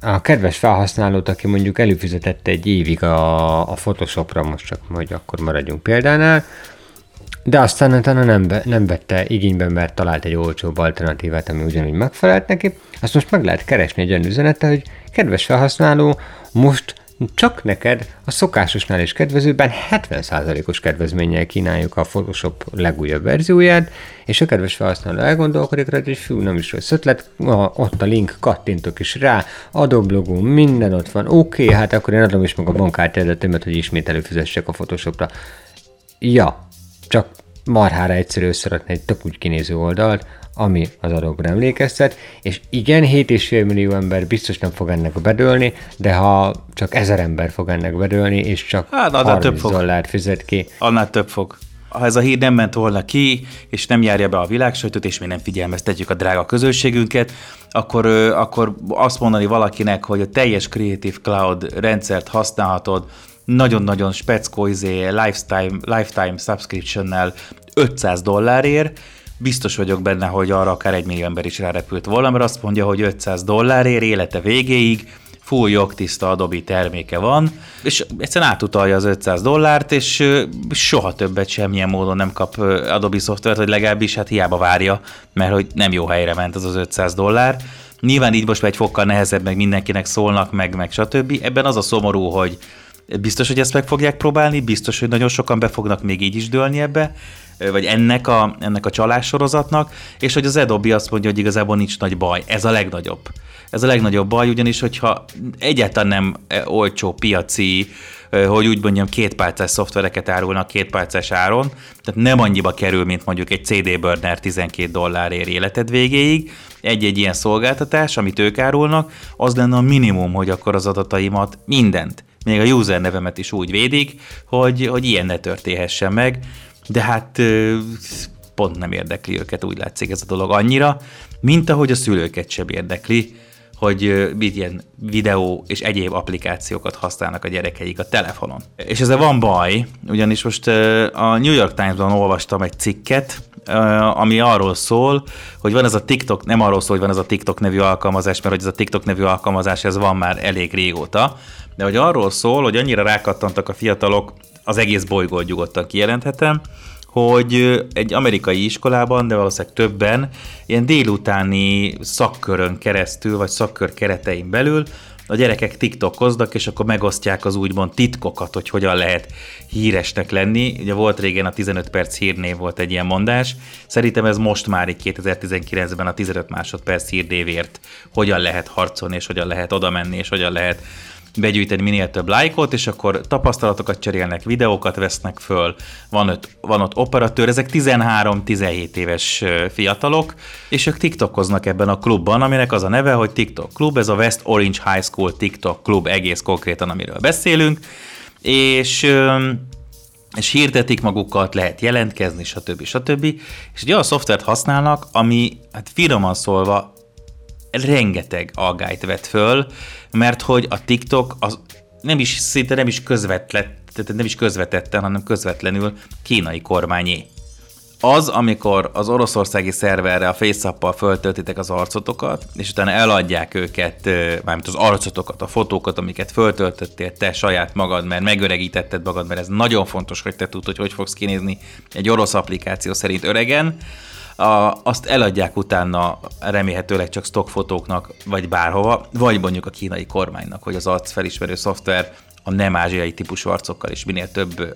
a kedves felhasználót, aki mondjuk előfizetette egy évig a, a Photoshopra, most csak majd akkor maradjunk példánál, de aztán utána nem, nem vette igénybe, mert talált egy olcsóbb alternatívát, ami ugyanúgy megfelelt neki, azt most meg lehet keresni egy olyan üzenete, hogy kedves felhasználó, most csak neked a szokásosnál és kedvezőben hetven százalékos kedvezménnyel kínáljuk a Photoshop legújabb verzióját, és a kedves felhasználó elgondolkodik rá, hogy fú, nem is rossz ötlet, ott a link, kattintok is rá, Adobe logó, minden ott van, oké, okay, hát akkor én adom is meg a bankkártyádat, hogy ismét előfizessek a Photoshopra. Ja, csak marhára egyszerű összerakni egy tök úgy kinéző oldalt, ami az Adobe-ra emlékeztet, és igen, hét egész öt millió ember biztos nem fog ennek bedőlni, de ha csak ezer ember fog ennek bedőlni, és csak hát, harminc dollárt fizet ki. Annál több fog. Ha ez a hír nem ment volna ki, és nem járja be a világsajtot, és mi nem figyelmeztetjük a drága közönségünket, akkor, akkor azt mondani valakinek, hogy a teljes Creative Cloud rendszert használhatod, nagyon-nagyon speckó izé, lifetime, lifetime subscriptionnel ötszáz dollárért, biztos vagyok benne, hogy arra akár egy millió ember is rárepült volna, mert azt mondja, hogy ötszáz dollárért élete végéig full jogtiszta Adobe terméke van, és egyszerűen átutalja az ötszáz dollárt, és soha többet semmilyen módon nem kap Adobe szoftvert, hogy legalábbis hát hiába várja, mert hogy nem jó helyre ment az az ötszáz dollár. Nyilván így most már egy fokkal nehezebb, meg mindenkinek szólnak, meg, meg stb. Ebben az a szomorú, hogy biztos, hogy ezt meg fogják próbálni, biztos, hogy nagyon sokan be fognak még így is dőlni ebbe, vagy ennek a, ennek a csalássorozatnak, és hogy az Adobe azt mondja, hogy igazából nincs nagy baj. Ez a legnagyobb. Ez a legnagyobb baj, ugyanis, hogyha egyáltalán nem olcsó piaci, hogy úgy mondjam, kétpálcás szoftvereket árulnak kétpálcás áron, tehát nem annyiba kerül, mint mondjuk egy cé dé burner tizenkét dollárért életed végéig, egy-egy ilyen szolgáltatás, amit ők árulnak, az lenne a minimum, hogy akkor az adataimat, mindent, még a user nevemet is úgy védik, hogy, hogy ilyen ne történhessen meg, de hát pont nem érdekli őket, úgy látszik ez a dolog annyira, mint ahogy a szülőket sem érdekli, hogy milyen videó és egyéb applikációkat használnak a gyerekeik a telefonon. És ezzel van baj, ugyanis most a New York Times-ban olvastam egy cikket, ami arról szól, hogy van ez a TikTok, nem arról szól, hogy van ez a TikTok nevű alkalmazás, mert hogy ez a TikTok nevű alkalmazás, ez van már elég régóta, de hogy arról szól, hogy annyira rákattantak a fiatalok, az egész bolygót nyugodtan kijelenthetem, hogy egy amerikai iskolában, de valószínűleg többen, ilyen délutáni szakkörön keresztül, vagy szakkör keretein belül a gyerekek tiktokoznak, és akkor megosztják az úgymond titkokat, hogy hogyan lehet híresnek lenni. Ugye volt régen a tizenöt perc hírnév volt egy ilyen mondás. Szerintem ez most már így kétezer-tizenkilencben a tizenöt másodperc hírnévért hogyan lehet harcolni, és hogyan lehet oda menni, és hogyan lehet begyűjteni minél több lájkot, és akkor tapasztalatokat cserélnek, videókat vesznek föl, van ott, van ott operatőr, ezek tizenhárom-tizenhét éves fiatalok, és ők tiktokoznak ebben a klubban, aminek az a neve, hogy TikTok Klub, ez a West Orange High School TikTok Klub egész konkrétan, amiről beszélünk, és... és hirdetik magukat, lehet jelentkezni, stb. stb. És egy olyan szoftvert használnak, ami, hát finoman szólva, rengeteg aggályt vett föl, mert hogy a TikTok az nem is, szinte nem is közvetlen, tehát nem is közvetetten, hanem közvetlenül kínai kormányé. Az, amikor az oroszországi szerverre a FaceApp-pal föltöltitek az arcotokat, és utána eladják őket, mármint az arcotokat, a fotókat, amiket föltöltöttél te saját magad, mert megöregítetted magad, mert ez nagyon fontos, hogy te tudd, hogy hogy fogsz kinézni egy orosz applikáció szerint öregen, A, azt eladják utána remélhetőleg csak stockfotóknak, vagy bárhova, vagy mondjuk a kínai kormánynak, hogy az arcfelismerő szoftver a nem ázsiai típusú arcokkal is minél több,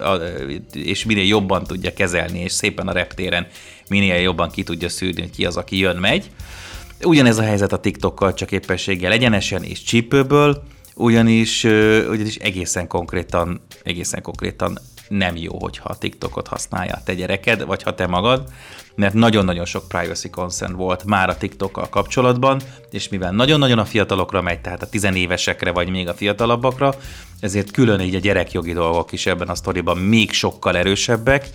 és minél jobban tudja kezelni, és szépen a reptéren minél jobban ki tudja szűrni, hogy ki az, aki jön-megy. Ugyanez a helyzet a TikTokkal, csak éppenséggel egyenesen és csípőből, ugyanis, ugyanis egészen konkrétan, egészen konkrétan nem jó, hogyha a TikTokot használja te gyereked, vagy ha te magad, mert nagyon-nagyon sok privacy concern volt már a TikTokkal kapcsolatban, és mivel nagyon-nagyon a fiatalokra megy, tehát a tizenévesekre, vagy még a fiatalabbakra, ezért külön így a gyerekjogi dolgok is ebben a sztoriban még sokkal erősebbek,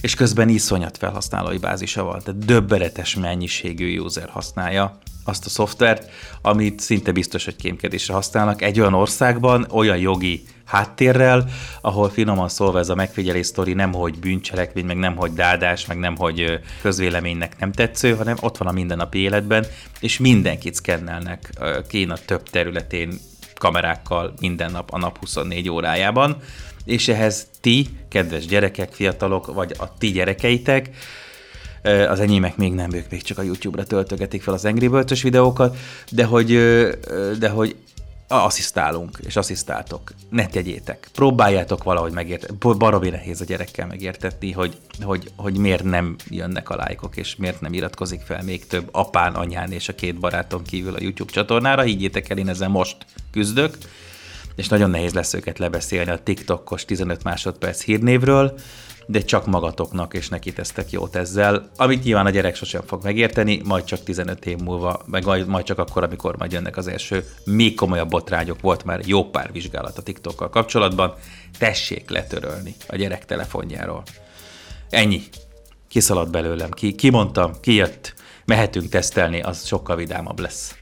és közben iszonyat felhasználói bázisa van, tehát döbbenetes mennyiségű user használja azt a szoftvert, amit szinte biztos, hogy kémkedésre használnak egy olyan országban, olyan jogi háttérrel, ahol finoman szólva ez a megfigyelés sztori nemhogy bűncselekmény, meg nemhogy dádás, meg nemhogy közvéleménynek nem tetsző, hanem ott van a mindennapi életben, és mindenkit szkennelnek Kína több területén kamerákkal minden nap a nap huszonnégy órájában, és ehhez ti, kedves gyerekek, fiatalok, vagy a ti gyerekeitek, az enyémek még nem, ők még csak a YouTube-ra töltögetik fel az Angry Birds-ös videókat, de hogy, de hogy asszisztálunk, és asszisztáltok. Ne tegyétek. Próbáljátok valahogy megérteni. Baromi nehéz a gyerekkel megértetni, hogy, hogy, hogy miért nem jönnek a lájkok, és miért nem iratkozik fel még több apán, anyán és a két baráton kívül a YouTube csatornára. Higgyétek el, én ezzel most küzdök, és nagyon nehéz lesz őket lebeszélni a TikTokos tizenöt másodperc hírnévről, de csak magatoknak, és neki tesztek jót ezzel, amit nyilván a gyerek sosem fog megérteni, majd csak tizenöt év múlva, meg majd csak akkor, amikor majd jönnek az első, még komolyabb botrányok, volt már jó pár vizsgálat a TikTokkal kapcsolatban, tessék letörölni a gyerek telefonjáról. Ennyi. Kiszaladt belőlem, ki, kimondtam, kijött, mehetünk tesztelni, az sokkal vidámabb lesz.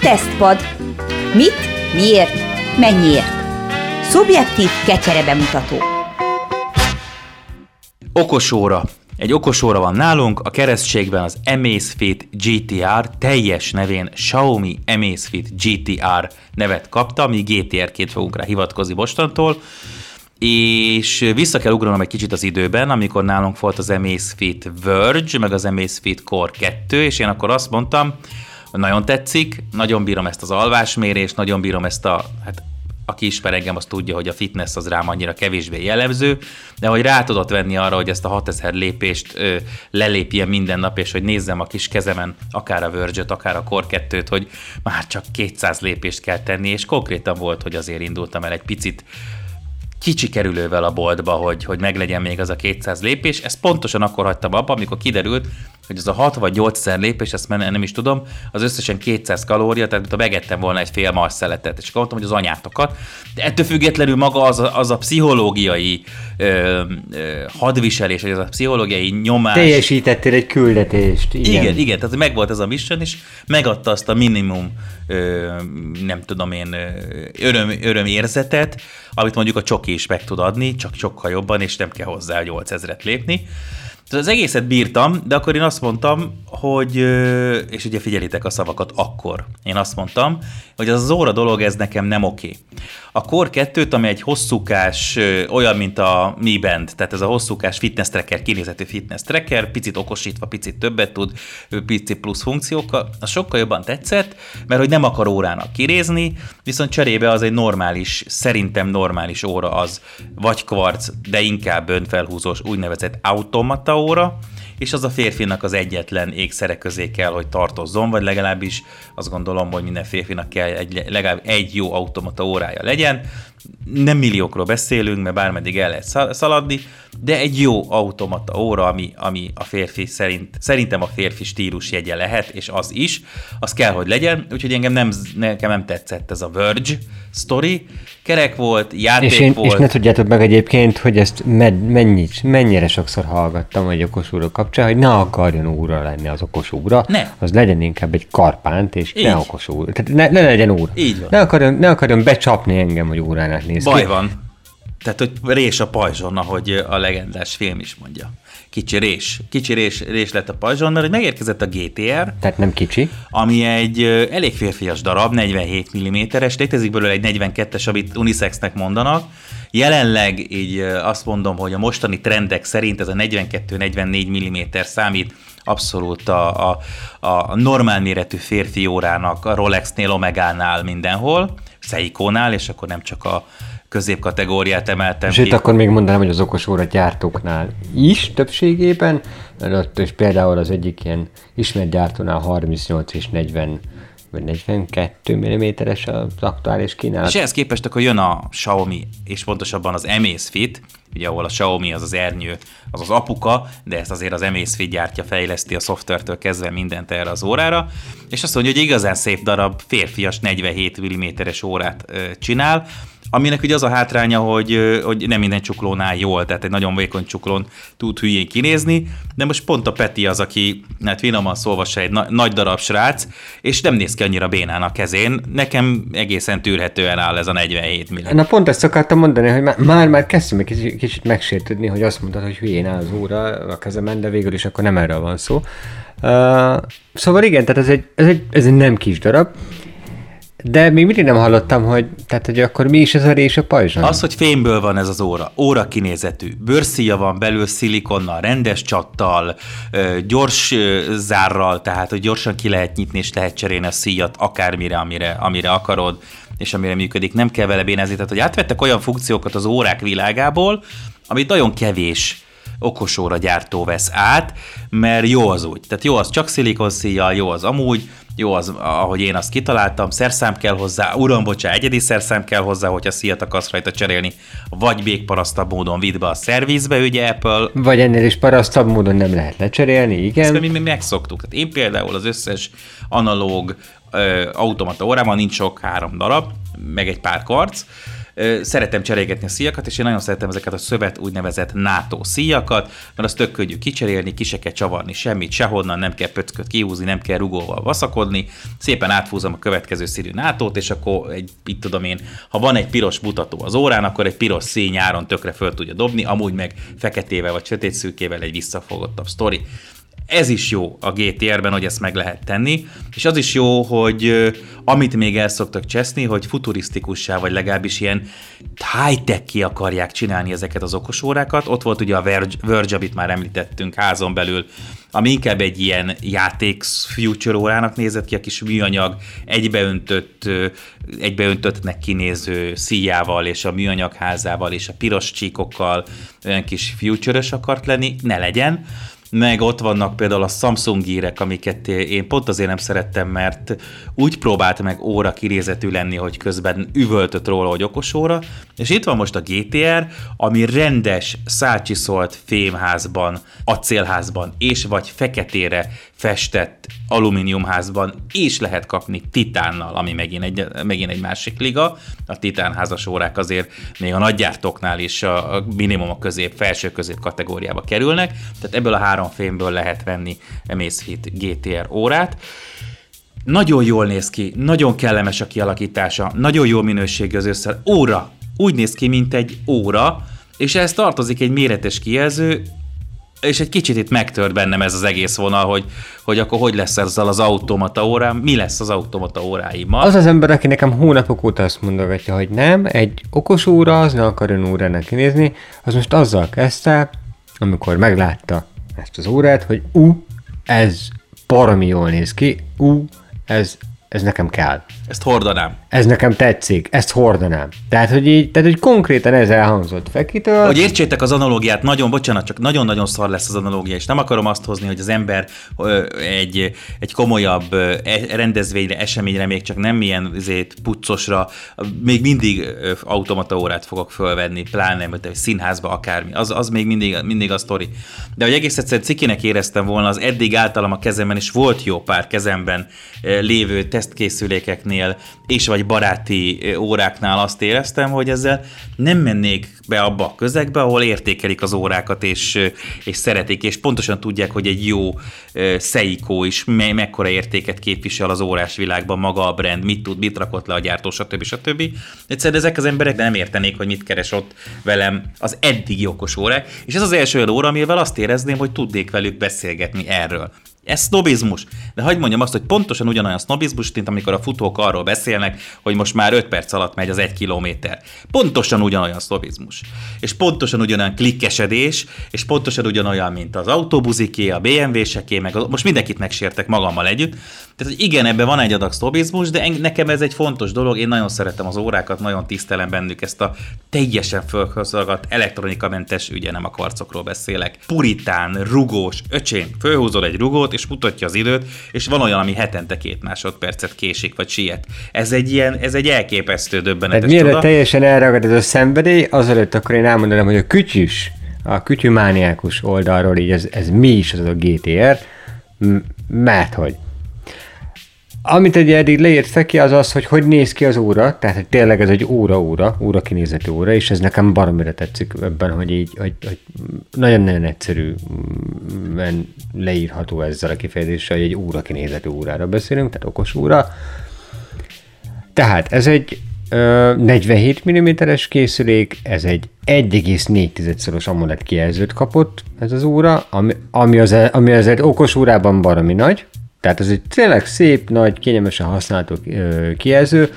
Tesztpad. Mit? Miért? Mennyiért? Szubjektív kecserebemutató. Okos óra. Egy okosóra van nálunk, a keresztségben az Amazfit gé té er, teljes nevén Xiaomi Amazfit gé té er nevet kapta, mi gé té er-ként fogunk rá hivatkozni mostantól, és vissza kell ugranom egy kicsit az időben, amikor nálunk volt az Amazfit Verge, meg az Amazfit Core kettő, és én akkor azt mondtam, nagyon tetszik, nagyon bírom ezt az alvásmérést, nagyon bírom ezt a, hát aki ismer engem, az tudja, hogy a fitness az rám annyira kevésbé jellemző, de hogy rá tudott venni arra, hogy ezt a hatezer lépést ö, lelépjen minden nap, és hogy nézzem a kis kezemen akár a Verge-öt, akár a Core kettőt, hogy már csak kétszáz lépést kell tenni, és konkrétan volt, hogy azért indultam el egy picit kicsi kerülővel a boltba, hogy, hogy meglegyen még az a kétszáz lépés. Ezt pontosan akkor hagytam abba, amikor kiderült, hogy az a hat vagy nyolcezer lépés, ezt már nem is tudom, az összesen kétszáz kalória, tehát mintha megettem volna egy fél mars szeletet, és akkor mondtam, hogy az anyátokat. De ettől függetlenül maga az a, az a pszichológiai ö, ö, hadviselés, vagy az a pszichológiai nyomás. Teljesítettél egy küldetést. Igen, igen, igen, tehát megvolt ez a mission, és megadta azt a minimum, ö, nem tudom én, öröm, örömérzetet, amit mondjuk a csoki is meg tud adni, csak sokkal jobban, és nem kell hozzá nyolcezret lépni. Az egészet bírtam, de akkor én azt mondtam, hogy, és ugye figyelitek a szavakat, akkor én azt mondtam, hogy az az óra dolog, ez nekem nem oké. A Core kettőt, ami egy hosszúkás, olyan, mint a Mi Band, tehát ez a hosszúkás fitness tracker, kinézetű fitness tracker, picit okosítva, picit többet tud, picit plusz funkciókkal, az sokkal jobban tetszett, mert hogy nem akar órának kinézni, viszont cserébe az egy normális, szerintem normális óra az, vagy kvarc, de inkább önfelhúzós, úgynevezett automata óra, és az a férfinak az egyetlen ékszere közé kell, hogy tartozzon, vagy legalábbis azt gondolom, hogy minden férfinak kell egy, legalább egy jó automata órája legyen. Nem milliókról beszélünk, mert bármeddig el lehet szaladni, de egy jó automata óra, ami, ami a férfi szerint, szerintem a férfi stílus jegye lehet, és az is, az kell, hogy legyen, úgyhogy engem nem, nekem nem tetszett ez a Verge sztori, kerek volt, játék és én, volt. És ne tudjátok meg egyébként, hogy ezt med, mennyit, mennyire sokszor hallgattam egy okos óra kapcsán, hogy ne akarjon óra lenni az okos óra, ne. Az legyen inkább egy karpánt, és így. Ne okos óra, tehát ne, ne legyen óra. Így van. Ne akarjon, ne akarjon becsapni engem, hogy órának néz ki. Baj van. Tehát, hogy rés a pajzson, ahogy a legendás film is mondja. Kicsi rés. Kicsi rés, rés lett a pajzson, mert megérkezett a gé té er. Tehát nem kicsi. Ami egy elég férfias darab, negyvenhét milliméteres, létezik belőle egy negyvenkettes, amit unisexnek mondanak. Jelenleg így azt mondom, hogy a mostani trendek szerint ez a negyvenkettő-negyvennégy milliméter számít abszolút a, a, a normál méretű férfi órának, a Rolexnél, Omegánál, mindenhol, Seikónál, és akkor nem csak a középkategóriát emeltem. Sőt, akkor még mondanám, hogy az okos óra gyártóknál is többségében, mert ott is például az egyik ilyen ismert gyártónál harmincnyolc és negyven vagy negyvenkettő milliméteres az aktuális kínálat. És ehhez képest akkor jön a Xiaomi, és pontosabban az Amazfit, ugye ahol a Xiaomi az az ernyő, az az apuka, de ezt azért az Amazfit gyártja, fejleszti a szoftvertől kezdve mindent erre az órára, és azt mondja, hogy igazán szép darab férfias negyvenhét milliméteres órát csinál, aminek ugye az a hátránya, hogy, hogy nem minden csuklónál jól, tehát egy nagyon vékony csuklón tud hülyén kinézni, de most pont a Peti az, aki, hát finoman szólva se egy na- nagy darab srác, és nem néz ki annyira bénán a kezén, nekem egészen tűrhetően áll ez a negyvenhét milliméter. Na pont ezt szoktam mondani, hogy már-már kezdtem egy kicsit, kicsit megsértődni, hogy azt mondtad, hogy hülyén áll az óra a kezemen, de végül is akkor nem erről van szó. Uh, szóval igen, tehát ez egy, ez, egy, ez egy nem kis darab, de még mindig nem hallottam, hogy, tehát, hogy akkor mi is ez a rés a pajzson? Az, hogy fémből van ez az óra, óra kinézetű, bőrszíja van belül szilikonnal, rendes csattal, gyors zárral, tehát hogy gyorsan ki lehet nyitni, és lehet cserélni a szíjat akármire, amire, amire akarod, és amire működik, nem kell vele bénázni. Tehát, hogy átvettek olyan funkciókat az órák világából, amit nagyon kevés okosóra gyártó vesz át, mert jó az úgy. Tehát jó az csak szilikonszíjjal, jó az amúgy, jó az, ahogy én azt kitaláltam, szerszám kell hozzá, uram, bocsánat, egyedi szerszám kell hozzá, hogyha szíjat akarsz rajta cserélni, vagy még parasztabb módon vidd be a szervizbe, ugye Apple. Vagy ennél is parasztabb módon nem lehet lecserélni, igen. Ezt mi megszoktuk. Tehát én például az összes analóg ö, automata órában, nincs sok, három darab, meg egy pár karc, Szeretem cserélgetni a szíjakat, és én nagyon szeretem ezeket a szövet úgynevezett NATO szíjakat, mert az tök könnyű kicserélni, ki se kell csavarni semmit, sehonnan, nem kell pöcköt kihúzni, nem kell rugóval vaszakodni. Szépen átfúzom a következő színű nátót, és akkor egy, itt tudom én, ha van egy piros mutató az órán, akkor egy piros szíj nyáron tökre föl tudja dobni, amúgy meg feketével vagy sötétszürkével egy visszafogottabb sztori. Ez is jó a gé té er-ben, hogy ezt meg lehet tenni, és az is jó, hogy amit még el szoktak cseszni, hogy futurisztikussá, vagy legalábbis ilyen high-tech ki akarják csinálni ezeket az okosórákat. Ott volt ugye a Verge, Verge, amit már említettünk házon belül, ami inkább egy ilyen játék future órának nézett ki, a kis műanyag egybeöntött, egybeöntöttnek kinéző szíjával, és a műanyagházával, és a piros csíkokkal olyan kis future-ös akart lenni, ne legyen. Meg ott vannak például a Samsung hírek, amiket én pont azért nem szerettem, mert úgy próbált meg óra kinézetű lenni, hogy közben üvöltött róla, hogy okos óra. És itt van most a gé té er, ami rendes, szálcsiszolt fémházban, acélházban és vagy feketére festett alumíniumházban is lehet kapni titánnal, ami megint egy, megint egy másik liga. A titánházas órák azért még a nagygyártóknál is a, a minimum a közép, felső közép kategóriába kerülnek, tehát ebből a három fémből lehet venni Amazfit gé té er órát. Nagyon jól néz ki, nagyon kellemes a kialakítása, nagyon jó minőségű az össze. Óra! Úgy néz ki, mint egy óra, és ehhez tartozik egy méretes kijelző, és egy kicsit itt megtört bennem ez az egész vonal, hogy, hogy akkor hogy lesz ezzel az automata órám, mi lesz az automata óráimmal. Az az ember, aki nekem hónapok óta azt mondogatja, hogy nem, egy okos óra, az ne akar ön órának kinézni, az most azzal kezdte, amikor meglátta ezt az órát, hogy ú, ez baromi jól néz ki, ú, ez, ez nekem kell. Ezt hordanám. Ez nekem tetszik, ezt hordanám. Tehát, hogy így, tehát, hogy konkrétan ez elhangzott Fekitől. Hogy értsétek az analógiát, nagyon, bocsánat, csak nagyon-nagyon szar lesz az analógia, és nem akarom azt hozni, hogy az ember egy, egy komolyabb rendezvényre, eseményre, még csak nem ilyen azért puccosra, még mindig automata órát fogok fölvenni, pláne, vagy színházba akármi. Az, az még mindig, mindig a sztori. De hogy egész egyszerűen cikinek éreztem volna, az eddig általam a kezemben, és volt jó pár kezemben lévő tesztkészülékeknél, és vagy baráti óráknál azt éreztem, hogy ezzel nem mennék be abba a közegbe, ahol értékelik az órákat, és, és szeretik, és pontosan tudják, hogy egy jó Seiko is me- mekkora értéket képvisel az órás világban, maga a brand, mit tud, mit rakott le a gyártó, stb. stb. Egyszerűen ezek az emberek nem értenék, hogy mit keres ott velem az eddigi okos órák, és ez az első olyan óra, amivel azt érezném, hogy tudnék velük beszélgetni erről. Ez sznobizmus. De hagyd mondjam azt, hogy pontosan ugyanolyan sznobizmus, mint amikor a futók arról beszélnek, hogy most már öt perc alatt megy az egy kilométer. Pontosan ugyanolyan sznobizmus. És pontosan ugyanolyan klikkesedés, és pontosan ugyanolyan, mint az autóbuziké, a bé em vé-seké, meg az, most mindenkit megsértek magammal együtt. Tehát, hogy igen, ebben van egy adag sznobizmus, de en, nekem ez egy fontos dolog, én nagyon szeretem az órákat, nagyon tisztelem bennük ezt a teljesen fölhozagadt, elektronikamentes, ugye nem a karcokról beszélek. Puritán, rugós, öcsém, fölhúzol egy rugót, és mutatja az időt, és van olyan, ami hetente két másodpercet késik, vagy siet. Ez egy ilyen, ez egy elképesztő döbbenetes csoda. Mielőtt teljesen elragad ez a szenvedély, azelőtt akkor én elmondanám, hogy a kütyűs, a kütyűmániákus oldalról így ez, ez mi is az a gé té er, m- mert hogy. Amit egy eddig leírt Feki, az az, hogy hogy néz ki az óra, tehát hogy tényleg ez egy óra-óra, óra kinézetű óra, és ez nekem baromira tetszik ebben, hogy így, hogy, hogy nagyon-nagyon egyszerűen leírható ezzel a kifejezéssel, hogy egy óra kinézetű órára beszélünk, tehát okos óra. Tehát ez egy ö, negyvenhét milliméteres készülék, ez egy egy egész négy szoros AMOLED kijelzőt kapott ez az óra, ami, ami, az, ami az egy okos órában baromi nagy. Tehát ez egy tényleg szép, nagy, kényelmesen használható kijelző.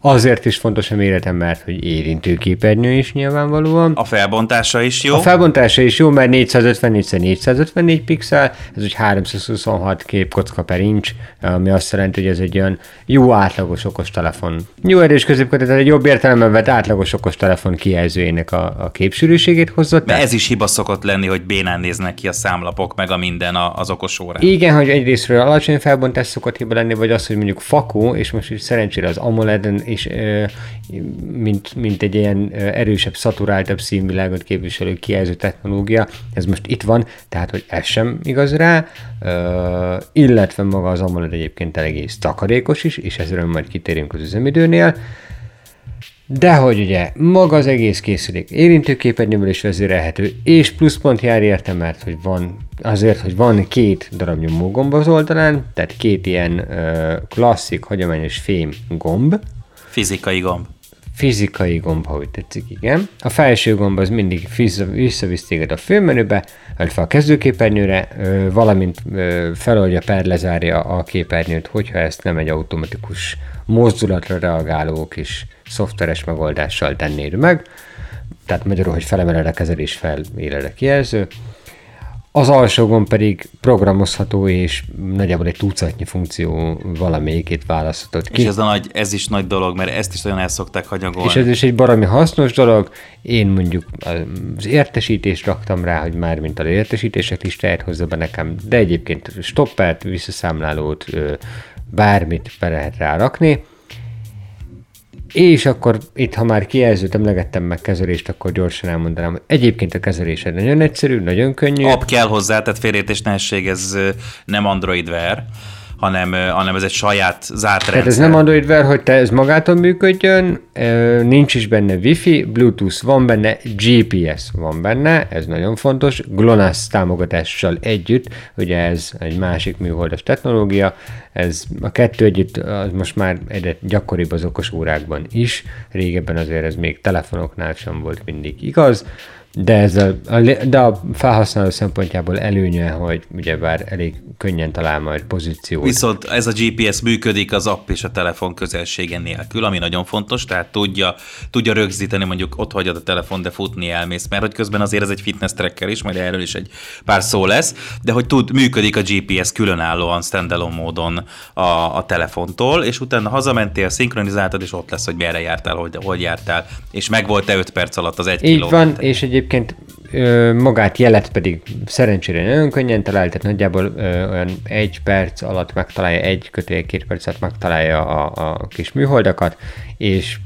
Azért is fontos a méretem, mert hogy érintőképernyő is nyilvánvalóan. A felbontása is jó. A felbontása is jó, mert négyszázötvennégy négyszázötvennégy pixel, ez egy háromszázhuszonhat képkocka per inch, ami azt jelenti, hogy ez egy olyan jó átlagos okostelefon. Jó erős középkocka, tehát egy jobb értelemben vett átlagos okostelefon kijelzőjének a, a képsűrűségét hozott. De ez is hiba szokott lenni, hogy bénán néznek ki a számlapok, meg a minden az okos órán. Igen, hogy egyrésztről alacsony felbontás szokott hiba lenni, vagy az, hogy mondjuk fakó, és most szerencsére az AMOLED-en és mint, mint egy ilyen erősebb, szaturáltabb színvilágot képviselő kijelző technológia, ez most itt van, tehát hogy ez sem igaz rá, illetve maga az AMOLED egyébként egész takarékos is, és ezről majd kitérünk az üzemidőnél. Dehogy ugye, maga az egész készülék érintőképernyővel is vezérelhető, és pluszpont jár érte, mert hogy van, azért, hogy van két darab nyomógomb az oldalán, tehát két ilyen ö, klasszik, hagyományos fém gomb. Fizikai gomb. Fizikai gomb, ahogy tetszik, igen. A felső gomb az mindig visszavisz téged a főmenübe, illetve a kezdőképernyőre, valamint feloldja, perlezárja a képernyőt, hogyha ezt nem egy automatikus mozdulatra reagáló kis szoftveres megoldással tennéd meg. Tehát magyarul, hogy felemeled a kezelés, feléled a kijelző. Az alsó gomb pedig programozható, és nagyjából egy tucatnyi funkció valamelyikét választhatod ki. És ez, a nagy, ez is nagy dolog, mert ezt is nagyon el szokták hagyagolni. És ez is egy baromi hasznos dolog. Én mondjuk az értesítést raktam rá, hogy már mint az értesítések listáját hozza be nekem, de egyébként stoppert, visszaszámlálót, bármit be lehet rá rakni. És akkor itt, ha már kijelzőt emlegettem meg kezelést, akkor gyorsan elmondanám, hogy egyébként a kezelése nagyon egyszerű, nagyon könnyű. App kell hozzá, tehát félértés ne esség, ez nem Android Wear, hanem, hanem ez egy saját zárt rendszer. Tehát ez nem Android Wear, hogy te ez magától működjön, nincs is benne Wi-Fi, Bluetooth van benne, G P S van benne, ez nagyon fontos, GLONASS támogatással együtt, ugye ez egy másik műholdas technológia, ez a kettő együtt az most már egyre gyakoribb az okos órákban is, régebben azért ez még telefonoknál sem volt mindig igaz, de, ez a, a, de a felhasználó szempontjából előnye, hogy ugyebár elég könnyen talál majd pozíciót. Viszont ez a G P S működik az app és a telefon közelsége nélkül, ami nagyon fontos, tehát tudja, tudja rögzíteni, mondjuk ott hagyod a telefon, de futni elmész, mert hogy közben azért ez egy fitness tracker is, majd erről is egy pár szó lesz, de hogy tud, működik a G P S különállóan, standalone módon a, a telefontól, és utána hazamentél, szinkronizáltad, és ott lesz, hogy merre jártál, hogy, hogy jártál, és megvolt-e öt perc alatt az egy kilométer. Így van, és egyéb Egyébként magát jelet pedig szerencsére nagyon könnyen talál, tehát nagyjából ö, olyan egy perc alatt megtalálja, egy kötél, két perc alatt megtalálja a, a kis műholdakat, és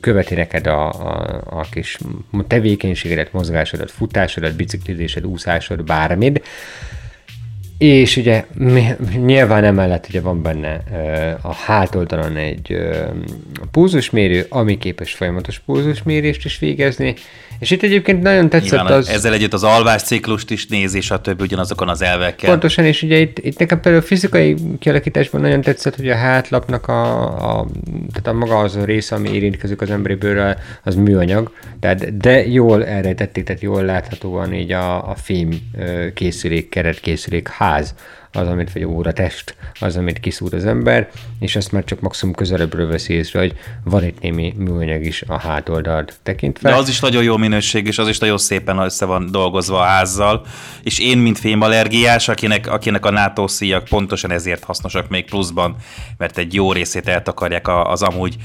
követi neked a, a, a kis tevékenységedet, mozgásodat, futásodat, biciklizésed, úszásod, bármid. És ugye nyilván emellett ugye van benne a hátoldalon egy pulzusmérő, ami képes folyamatos pulzusmérést is végezni, és itt egyébként nagyon tetszett nyilván az... Ezzel együtt az alvásciklust is nézi, és a többi ugyanazokon az elvekkel. Pontosan, és ugye itt, itt nekem például fizikai kialakításban nagyon tetszett, hogy a hátlapnak a, a, tehát a maga az a része, ami érintkezik az emberi bőrrel, az műanyag, tehát de jól elrejtették, tehát jól láthatóan így a, a fém készülék, keretkészülék ház, az, amit, vagy óra test, az, amit kiszúr az ember, és ezt már csak maximum közelebbről veszi észre, hogy van itt némi műanyag is a hátoldalt tekintve. De az is nagyon jó minőség, és az is nagyon szépen össze van dolgozva a házzal, és én, mint fémallergiás, akinek, akinek a nátószíjak pontosan ezért hasznosak még pluszban, mert egy jó részét eltakarják az amúgy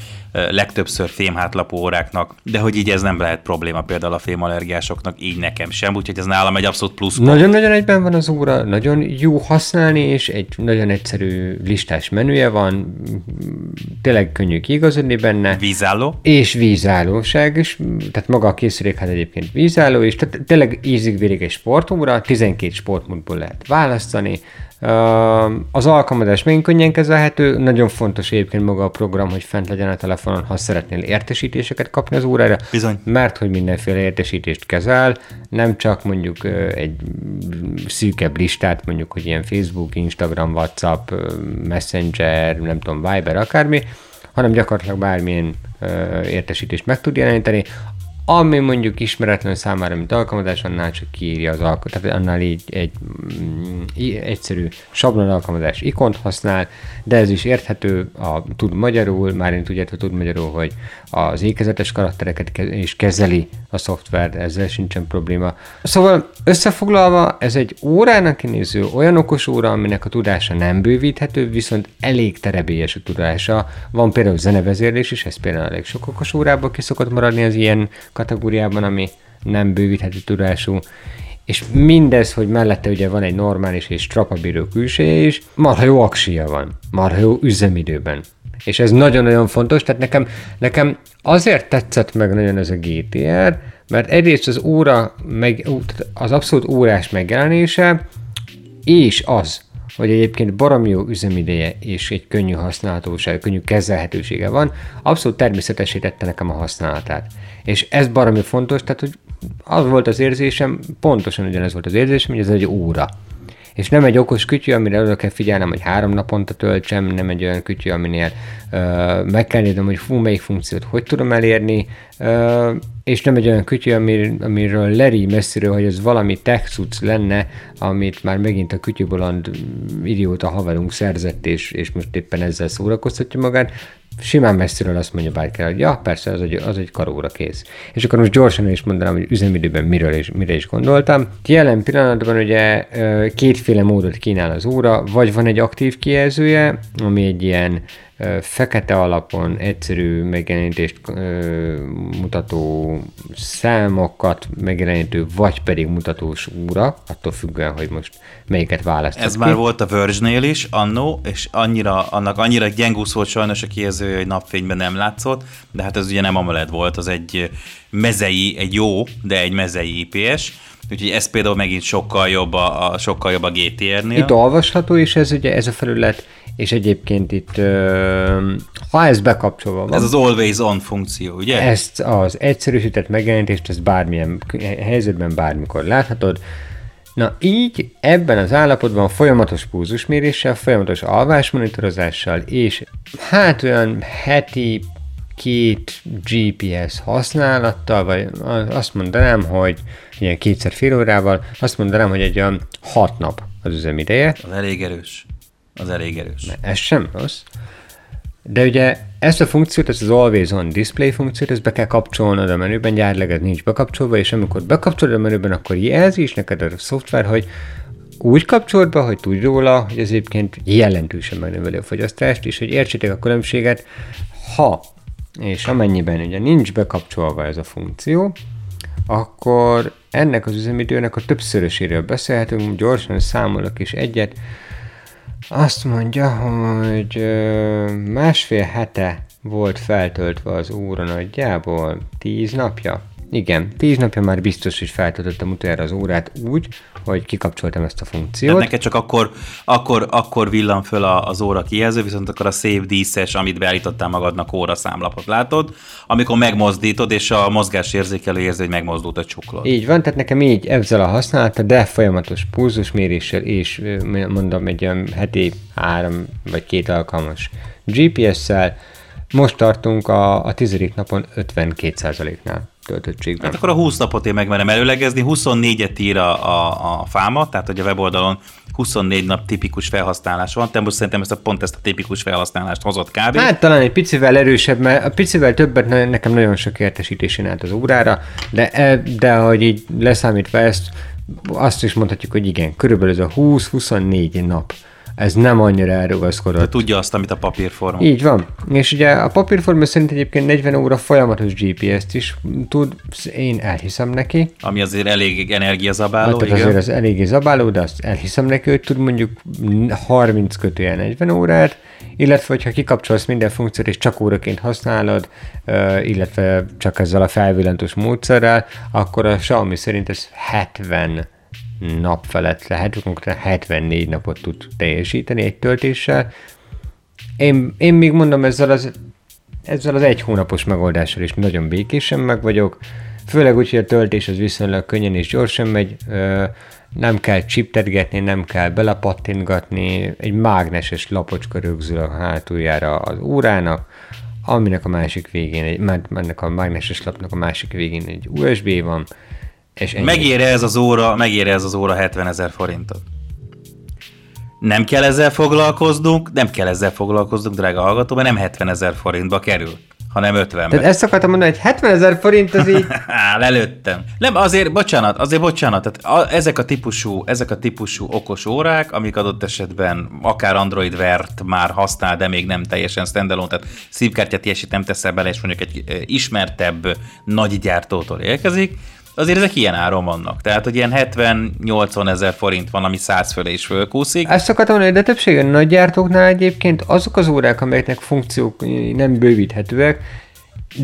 legtöbbször fémhátlapú óráknak, de hogy így ez nem lehet probléma például a fémallergiásoknak, így nekem sem, úgyhogy ez nálam egy abszolút plusz. Nagyon-nagyon egyben van az óra, nagyon jó használni, és egy nagyon egyszerű listás menüje van, tényleg könnyű kiigazodni benne. Vízálló. És vízállóság is, tehát maga a készülék hát egyébként vízálló, és tehát tényleg ízig-vérig egy sportomra, tizenkét sportmódból lehet választani. Az alkalmazás még könnyen kezelhető, nagyon fontos egyébként maga a program, hogy fent legyen a telefonon, ha szeretnél értesítéseket kapni az órára, bizony, mert hogy mindenféle értesítést kezel, nem csak mondjuk egy szűkebb listát, mondjuk, hogy ilyen Facebook, Instagram, WhatsApp, Messenger, nem tudom, Viber, akármi, hanem gyakorlatilag bármilyen értesítést meg tud jeleníteni, ami mondjuk ismeretlen számára, mint alkalmazás, annál csak kiírja az alkalmazás, tehát annál így egy egyszerű sablon alkalmazás ikont használ, de ez is érthető, a, tud magyarul, már én tudjátok, tud magyarul, hogy az ékezetes karaktereket is kezeli a szoftver, ezzel sincsen probléma. Szóval összefoglalva, ez egy órának kinéző olyan okos óra, aminek a tudása nem bővíthető, viszont elég terebélyes a tudása. Van például zenevezérlés is, ez például elég sok okos órából ki szokott maradni az ilyen kategóriában, ami nem bővíthető tudású, és mindez, hogy mellette ugye van egy normális és strapabíró külseje is, marha jó aksia van, marha jó üzemidőben. És ez nagyon-nagyon fontos, tehát nekem, nekem azért tetszett meg nagyon ez a gé té er, mert egyrészt az óra, meg, az abszolút órás megjelenése, és az, hogy egyébként baromi jó üzemideje és egy könnyű használhatóság, könnyű kezelhetősége van, abszolút természetesé tette nekem a használatát. És ez baromi fontos, tehát hogy az volt az érzésem, pontosan ugyanez volt az érzésem, hogy ez egy óra. És nem egy okos kütyű, amire oda kell figyelnem, hogy három naponta töltsem, nem egy olyan kütyű, aminél ö, meg kell néznem, hogy fú, melyik funkciót hogy tudom elérni, ö, és nem egy olyan kütyű, amir, amiről leríj messziről, hogy ez valami tech cucc lenne, amit már megint a kütyűbolond idióta haverunk szerzett, és, és most éppen ezzel szórakoztatja magát. Simán messziről azt mondja bárki, hogy ja, persze, az egy, az egy karóra kész. És akkor most gyorsan is mondanám, hogy üzemidőben miről is, mire is gondoltam. Jelen pillanatban ugye kétféle módot kínál az óra, vagy van egy aktív kijelzője, ami egy ilyen fekete alapon egyszerű megjelenítést mutató számokat megjelenítő, vagy pedig mutatós óra, attól függően, hogy most melyiket választod. Ez ki. Már volt a Verge-nél is, annó, és annyira, annak annyira gyengúsz volt sajnos a kijelzője, hogy napfényben nem látszott, de hát ez ugye nem AMOLED volt, az egy mezei, egy jó, de egy mezei i pé es, úgyhogy ez például megint sokkal jobb a, a, sokkal jobb a gé té er-nél. Itt olvasható is ez, ugye, ez a felület, és egyébként itt, ha ez bekapcsolva van... Ez az always on funkció, ugye? Ezt az egyszerűsített megjelenítést, ezt bármilyen helyzetben, bármikor láthatod. Na így ebben az állapotban folyamatos pulzusméréssel, folyamatos alvásmonitorozással, és hát olyan heti két gé pé es használattal, vagy azt mondanám, hogy ilyen kétszer fél órával, azt mondanám, hogy egy olyan hat nap az üzemideje. Az elég erős. Az elég erős. Na, ez sem rossz. De ugye ezt a funkciót, ezt az Always On Display funkciót, ezt be kell kapcsolnod a menüben, gyárleg ez nincs bekapcsolva, és amikor bekapcsolod a menüben, akkor jelzi is neked a szoftver, hogy úgy kapcsolt be, hogy tudj róla, hogy ez egyébként jelentősen megnöveli a fogyasztást, és hogy értsétek a különbséget, ha és amennyiben ugye nincs bekapcsolva ez a funkció, akkor ennek az üzemidőnek a többszöröséről beszélhetünk, gyorsan számolok is egyet. Azt mondja, hogy másfél hete volt feltöltve az óra nagyjából, tíz napja. Igen, tíz napja már biztos, hogy feltöltöttem utoljára az órát úgy, hogy kikapcsoltam ezt a funkciót. Tehát neked csak akkor, akkor, akkor villan föl az óra kijelző, viszont akkor a szép díszes, amit beállítottál magadnak óraszámlapot látod, amikor megmozdítod, és a mozgásérzékelő érzi, hogy megmozdult a csuklód. Így van, tehát nekem így ezzel a használata, de folyamatos pulzusméréssel és mondom egy olyan heti három vagy két alkalmas gé pé es-szel, most tartunk a, a tizedik napon ötvenkét százaléknál. Hát akkor a húsz napot én megmerem előlegezni, huszonnégyet ír a, a, a fáma, tehát hogy a weboldalon huszonnégy nap tipikus felhasználás van, te most szerintem ezt a, pont ezt a tipikus felhasználást hozott kb. Hát talán egy picivel erősebb, mert a picivel többet nekem nagyon sok értesítésén állt az órára, de, de hogy így leszámítva ezt, azt is mondhatjuk, hogy igen, körülbelül ez a húsz-huszonnégy nap. Ez nem annyira elrugaszkodott. De tudja azt, amit a papírforma. Így van. És ugye a papírforma szerint egyébként negyven óra folyamatos gé pé es-t is tud, én elhiszem neki. Ami azért elég energiazabáló. Hát azért az eléggé zabáló, de azt elhiszem neki, hogy tud mondjuk harminc kötőjel negyven órát, illetve hogyha kikapcsolsz minden funkciót és csak óraként használod, illetve csak ezzel a felvillantós módszerrel, akkor a Xiaomi szerint ez hetven nap felett lehet, konkrétan hetvennégy napot tud teljesíteni egy töltéssel. Én, én még mondom, ezzel az, ezzel az egy hónapos megoldással is nagyon békésen meg vagyok, főleg úgy, hogy a töltés az viszonylag könnyen és gyorsan megy, nem kell csiptetgetni, nem kell belepattintgatni, egy mágneses lapocska rögzül a hátuljára az órának, aminek a másik végén, mert ennek a mágneses lapnak a másik végén egy u es bé van. Megér ez az óra, megér ez az óra hetvenezer forintot. Nem kell ezzel foglalkoznunk, nem kell ezzel foglalkoznunk, drága hallgató, mert nem hetvenezer forintba kerül, hanem ötvenbe. Tehát ezt akartam mondani, hogy hetvenezer forint az így... Lelőttem. Nem, azért, bocsánat, azért bocsánat, tehát a, ezek, a típusú, ezek a típusú okos órák, amik adott esetben akár Android Vert már használ, de még nem teljesen standalone, tehát szívkártyát ilyesít nem teszel bele, és mondjuk egy ismertebb nagy gyártótól érkezik, azért ezek ilyen áron vannak. Tehát, hogy ilyen hetven-nyolcvanezer forint van, ami száz fölé is fölkúszik. Ezt szoktam mondani, de többségen nagy gyártóknál egyébként azok az órák, amelyeknek funkciók nem bővíthetőek,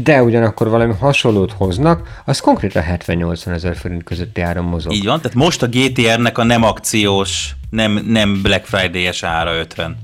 de ugyanakkor valami hasonlót hoznak, az konkrétan hetven-nyolcvanezer forint közötti áron mozog. Így van, tehát most a gé té er-nek a nem akciós nem, nem Black Friday-es ára ötven.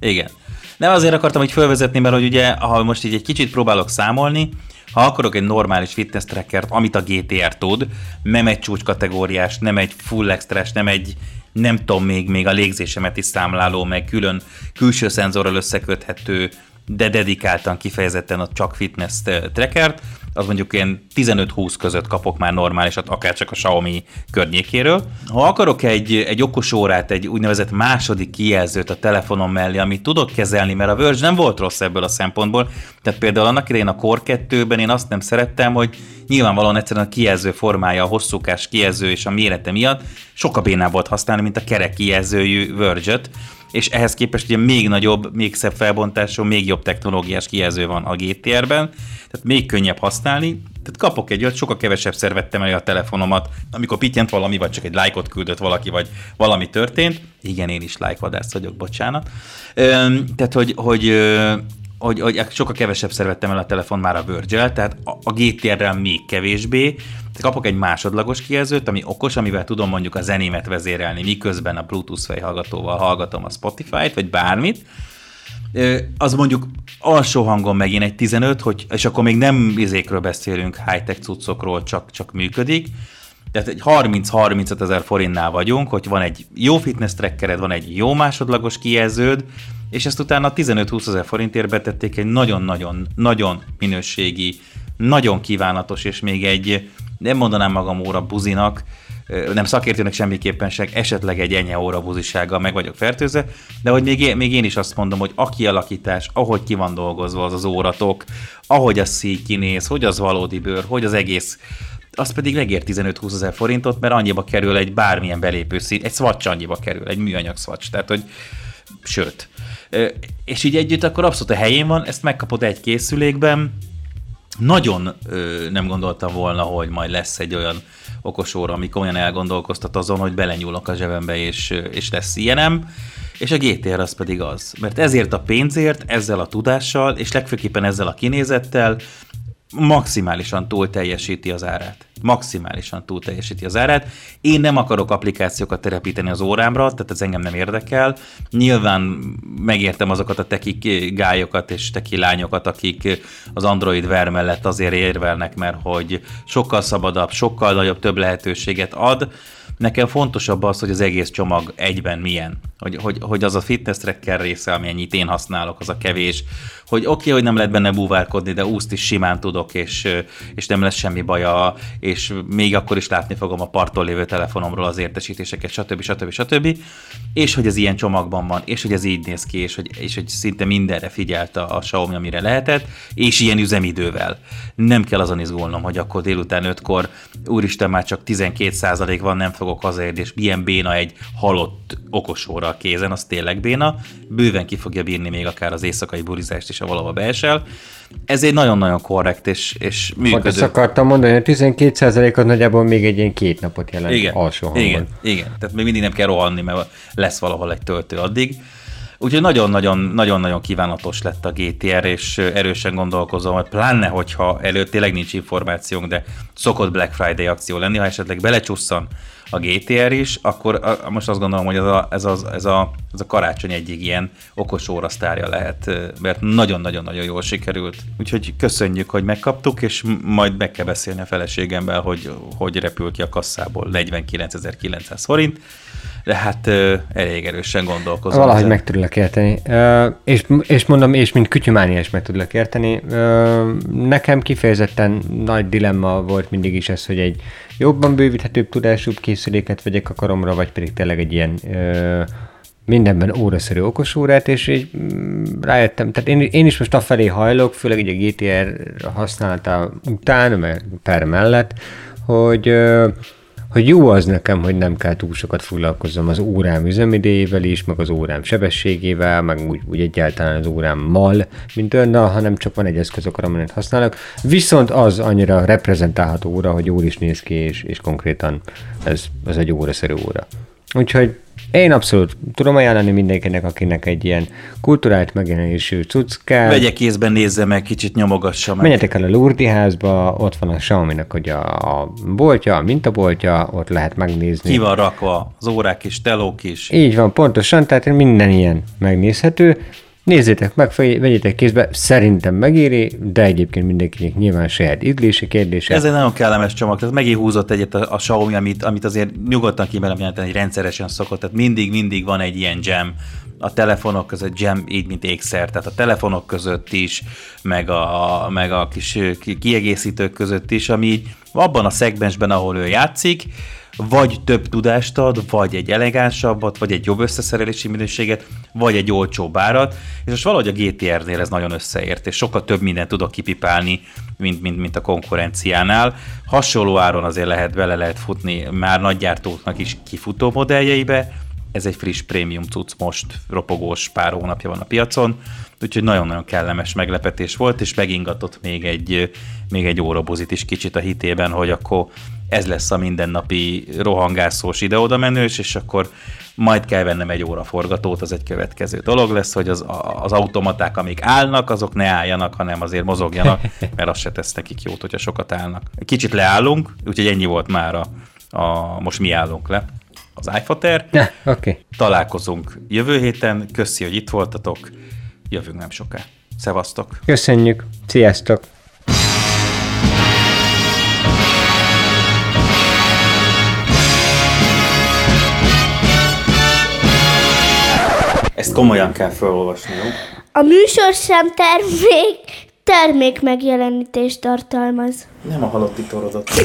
Igen. Nem azért akartam így fölvezetni, mert hogy ugye, ha most így egy kicsit próbálok számolni, ha akarok egy normális fitness trackert, amit a gé té er tud, nem egy csúcskategóriás, nem egy full extrás, nem egy nem tudom még, még a légzésemet is számláló, meg külön külső szenzorral összeköthető, de dedikáltan kifejezetten a csak fitness trackert, az mondjuk ilyen tizenöt-húsz között kapok már normálisat, akár csak a Xiaomi környékéről. Ha akarok egy, egy okos órát, egy úgynevezett második kijelzőt a telefonom mellé, amit tudok kezelni, mert a Verge nem volt rossz ebből a szempontból, tehát például annak idején a Core kettőben én azt nem szerettem, hogy nyilvánvalóan egyszerűen a kijelző formája, a hosszúkás kijelző és a mérete miatt sokkal bénább volt használni, mint a kerek kijelzőjű Verge-öt, és ehhez képest ugye még nagyobb, még szebb felbontású, még jobb technológiás kijelző van a gé té er-ben, tehát még könnyebb használni, tehát kapok egy olyat, sokkal kevesebbszer vettem el a telefonomat, amikor pittyent valami, vagy csak egy lájkot küldött valaki, vagy valami történt. Igen, én is lájkvadász vagyok, bocsánat. Öm, tehát, hogy, hogy, hogy, hogy sokkal kevesebbszer vettem el a telefon már a Verge-el, tehát a, a gé té er-rel még kevésbé. Kapok egy másodlagos kijelzőt, ami okos, amivel tudom mondjuk a zenémet vezérelni, miközben a Bluetooth fejhallgatóval hallgatom a Spotify-t, vagy bármit. Az mondjuk alsó hangon megint egy tizenöt, hogy, és akkor még nem izékről beszélünk, high-tech cuccokról, csak, csak működik. Tehát egy harminc-harmincöt ezer forintnál vagyunk, hogy van egy jó fitness trackered, van egy jó másodlagos kijelződ, és ezt utána tizenöt-húsz ezer forintért betették egy nagyon-nagyon-nagyon minőségi, nagyon kívánatos, és még egy nem mondanám magam óra buzinak, nem szakértőnek semmiképpen se, esetleg egy enyhe óra buzisággal meg vagyok fertőzve, de hogy még én, még én is azt mondom, hogy a kialakítás, ahogy ki van dolgozva az az óratok, ahogy a szíj kinéz, hogy az valódi bőr, hogy az egész, az pedig megér tizenöt-húsz ezer forintot, mert annyiba kerül egy bármilyen belépő szíj, egy szvacs annyiba kerül, egy műanyag szvacs, tehát hogy sőt. És így együtt akkor abszolút a helyén van, ezt megkapod egy készülékben. Nagyon ö, nem gondoltam volna, hogy majd lesz egy olyan okosóra, ami komolyan elgondolkoztat azon, hogy belenyúlok a zsebembe, és, és lesz ilyenem, és a gé té er az pedig az. Mert ezért a pénzért, ezzel a tudással, és legfőképpen ezzel a kinézettel maximálisan túl teljesíti az árát. Maximálisan túl teljesíti az árát. Én nem akarok applikációkat telepíteni az órámra, tehát ez engem nem érdekel. Nyilván megértem azokat a teki gályokat és teki lányokat, akik az Android Ver mellett azért érvelnek, mert hogy sokkal szabadabb, sokkal nagyobb, több lehetőséget ad. Nekem fontosabb az, hogy az egész csomag egyben milyen. Hogy, hogy, hogy az a fitness tracker része, amennyit én használok, az a kevés. Hogy oké, okay, hogy nem lehet benne búvárkodni, de úszt is simán tudok, és, és nem lesz semmi baja, és még akkor is látni fogom a parton lévő telefonomról az értesítéseket, stb. stb. stb. És hogy ez ilyen csomagban van, és hogy ez így néz ki, és hogy, és hogy szinte mindenre figyelt a, a Xiaomi, amire lehetett, és ilyen üzemidővel. Nem kell azon izgulnom, hogy akkor délután ötkor, úristen, már csak tizenkét százalék van, nem fogok hazaérni, és milyen béna egy halott okosóra a kézen, az tényleg béna, bőven ki fogja bírni még akár az éjszakai burizást is, ha valahol beesel. Ez egy nagyon-nagyon korrekt és, és működő. Azt akartam mondani, hogy tizenkét százalékot nagyjából még egy ilyen két napot jelent, igen, alsó hangon. Igen, igen, tehát még mindig nem kell rohanni, mert lesz valahol egy töltő addig. Úgyhogy nagyon-nagyon kívánatos lett a gé té er, és erősen gondolkozom, hogy pláne, hogyha előtt tényleg nincs információnk, de szokott Black Friday akció lenni, ha esetleg belecsusszan a gé té er is, akkor a, most azt gondolom, hogy ez a, ez, a, ez, a, ez a karácsony egyik ilyen okos órasztárja lehet, mert nagyon-nagyon-nagyon jól sikerült. Úgyhogy köszönjük, hogy megkaptuk, és majd meg kell beszélni a feleségemmel, hogy hogy repül ki a kasszából negyvenkilencezer-kilencszáz forint, de hát ö, elég erősen gondolkozom. Valahogy meg tudlak érteni. Ö, és, és mondom, és mint kütyümániás meg tudlak érteni. Ö, nekem kifejezetten nagy dilemma volt mindig is ez, hogy egy jobban bővíthetőbb tudású készüléket vegyek a karomra, vagy pedig tényleg egy ilyen ö, mindenben óraszerű okosórát, és így rájöttem, tehát én, én is most afelé hajlok, főleg így a gé té er használata után, meg per mellett, hogy ö, hogy jó az nekem, hogy nem kell túl sokat foglalkoznom az órám üzemidejével is, meg az órám sebességével, meg úgy, úgy egyáltalán az órámmal, mint önnal, hanem csak van egy eszközök, amit használok. Viszont az annyira reprezentálható óra, hogy jól is néz ki, és, és konkrétan ez, ez egy óraszerű óra. Úgyhogy Én abszolút tudom ajánlani mindenkinek, akinek egy ilyen kulturált megjelenésű cucc kell. Vegye kézben, nézze meg, kicsit nyomogassa meg. Menjetek el a Lurdi házba, ott van a Xiaomi-nak ugye a boltja, a mintaboltja, ott lehet megnézni. Ki van rakva, az órák is, telók is. Így van, pontosan, tehát minden ilyen megnézhető. Nézzétek meg, vegyétek kézbe, szerintem megéri, de egyébként mindenkinek nyilván saját ízlése, kérdése. Ez egy nagyon kellemes csomag, tehát megint húzott egyet a, a Xiaomi, amit, amit azért nyugodtan kimerem jelenteni, hogy rendszeresen szokott, tehát mindig-mindig van egy ilyen jam a telefonok között, jam így, mint ékszer, tehát a telefonok között is, meg a, a, meg a kis kiegészítők között is, ami így abban a szegmensben, ahol ő játszik, vagy több tudást ad, vagy egy elegánsabbat, vagy egy jobb összeszerelési minőséget, vagy egy olcsóbb árat, és most valahogy a gé té er-nél ez nagyon összeért, és sokkal több mindent tudok kipipálni, mint, mint, mint a konkurenciánál. Hasonló áron azért lehet, bele lehet futni már nagygyártóknak is kifutó modelljeibe, ez egy friss prémium cucc, most ropogós, pár hónapja van a piacon, úgyhogy nagyon-nagyon kellemes meglepetés volt, és megingatott még egy, még egy órabozit is kicsit a hitében, hogy akkor ez lesz a mindennapi rohangászós ide-oda menős, és akkor majd kell vennem egy óra forgatót, az egy következő dolog lesz, hogy az, az automaták, amik állnak, azok ne álljanak, hanem azért mozogjanak, mert az se tesz nekik jót, hogyha sokat állnak. Kicsit leállunk, úgyhogy ennyi volt már a, a most mi állunk le, az iFater. Yeah, okay. Találkozunk jövő héten, köszi, hogy itt voltatok, jövünk nem soká. Szevasztok! Köszönjük, sziasztok! Ezt komolyan kell felolvasni, jó? A műsorszám termék, termék megjelenítés tartalmaz. Nem a halotti torodat.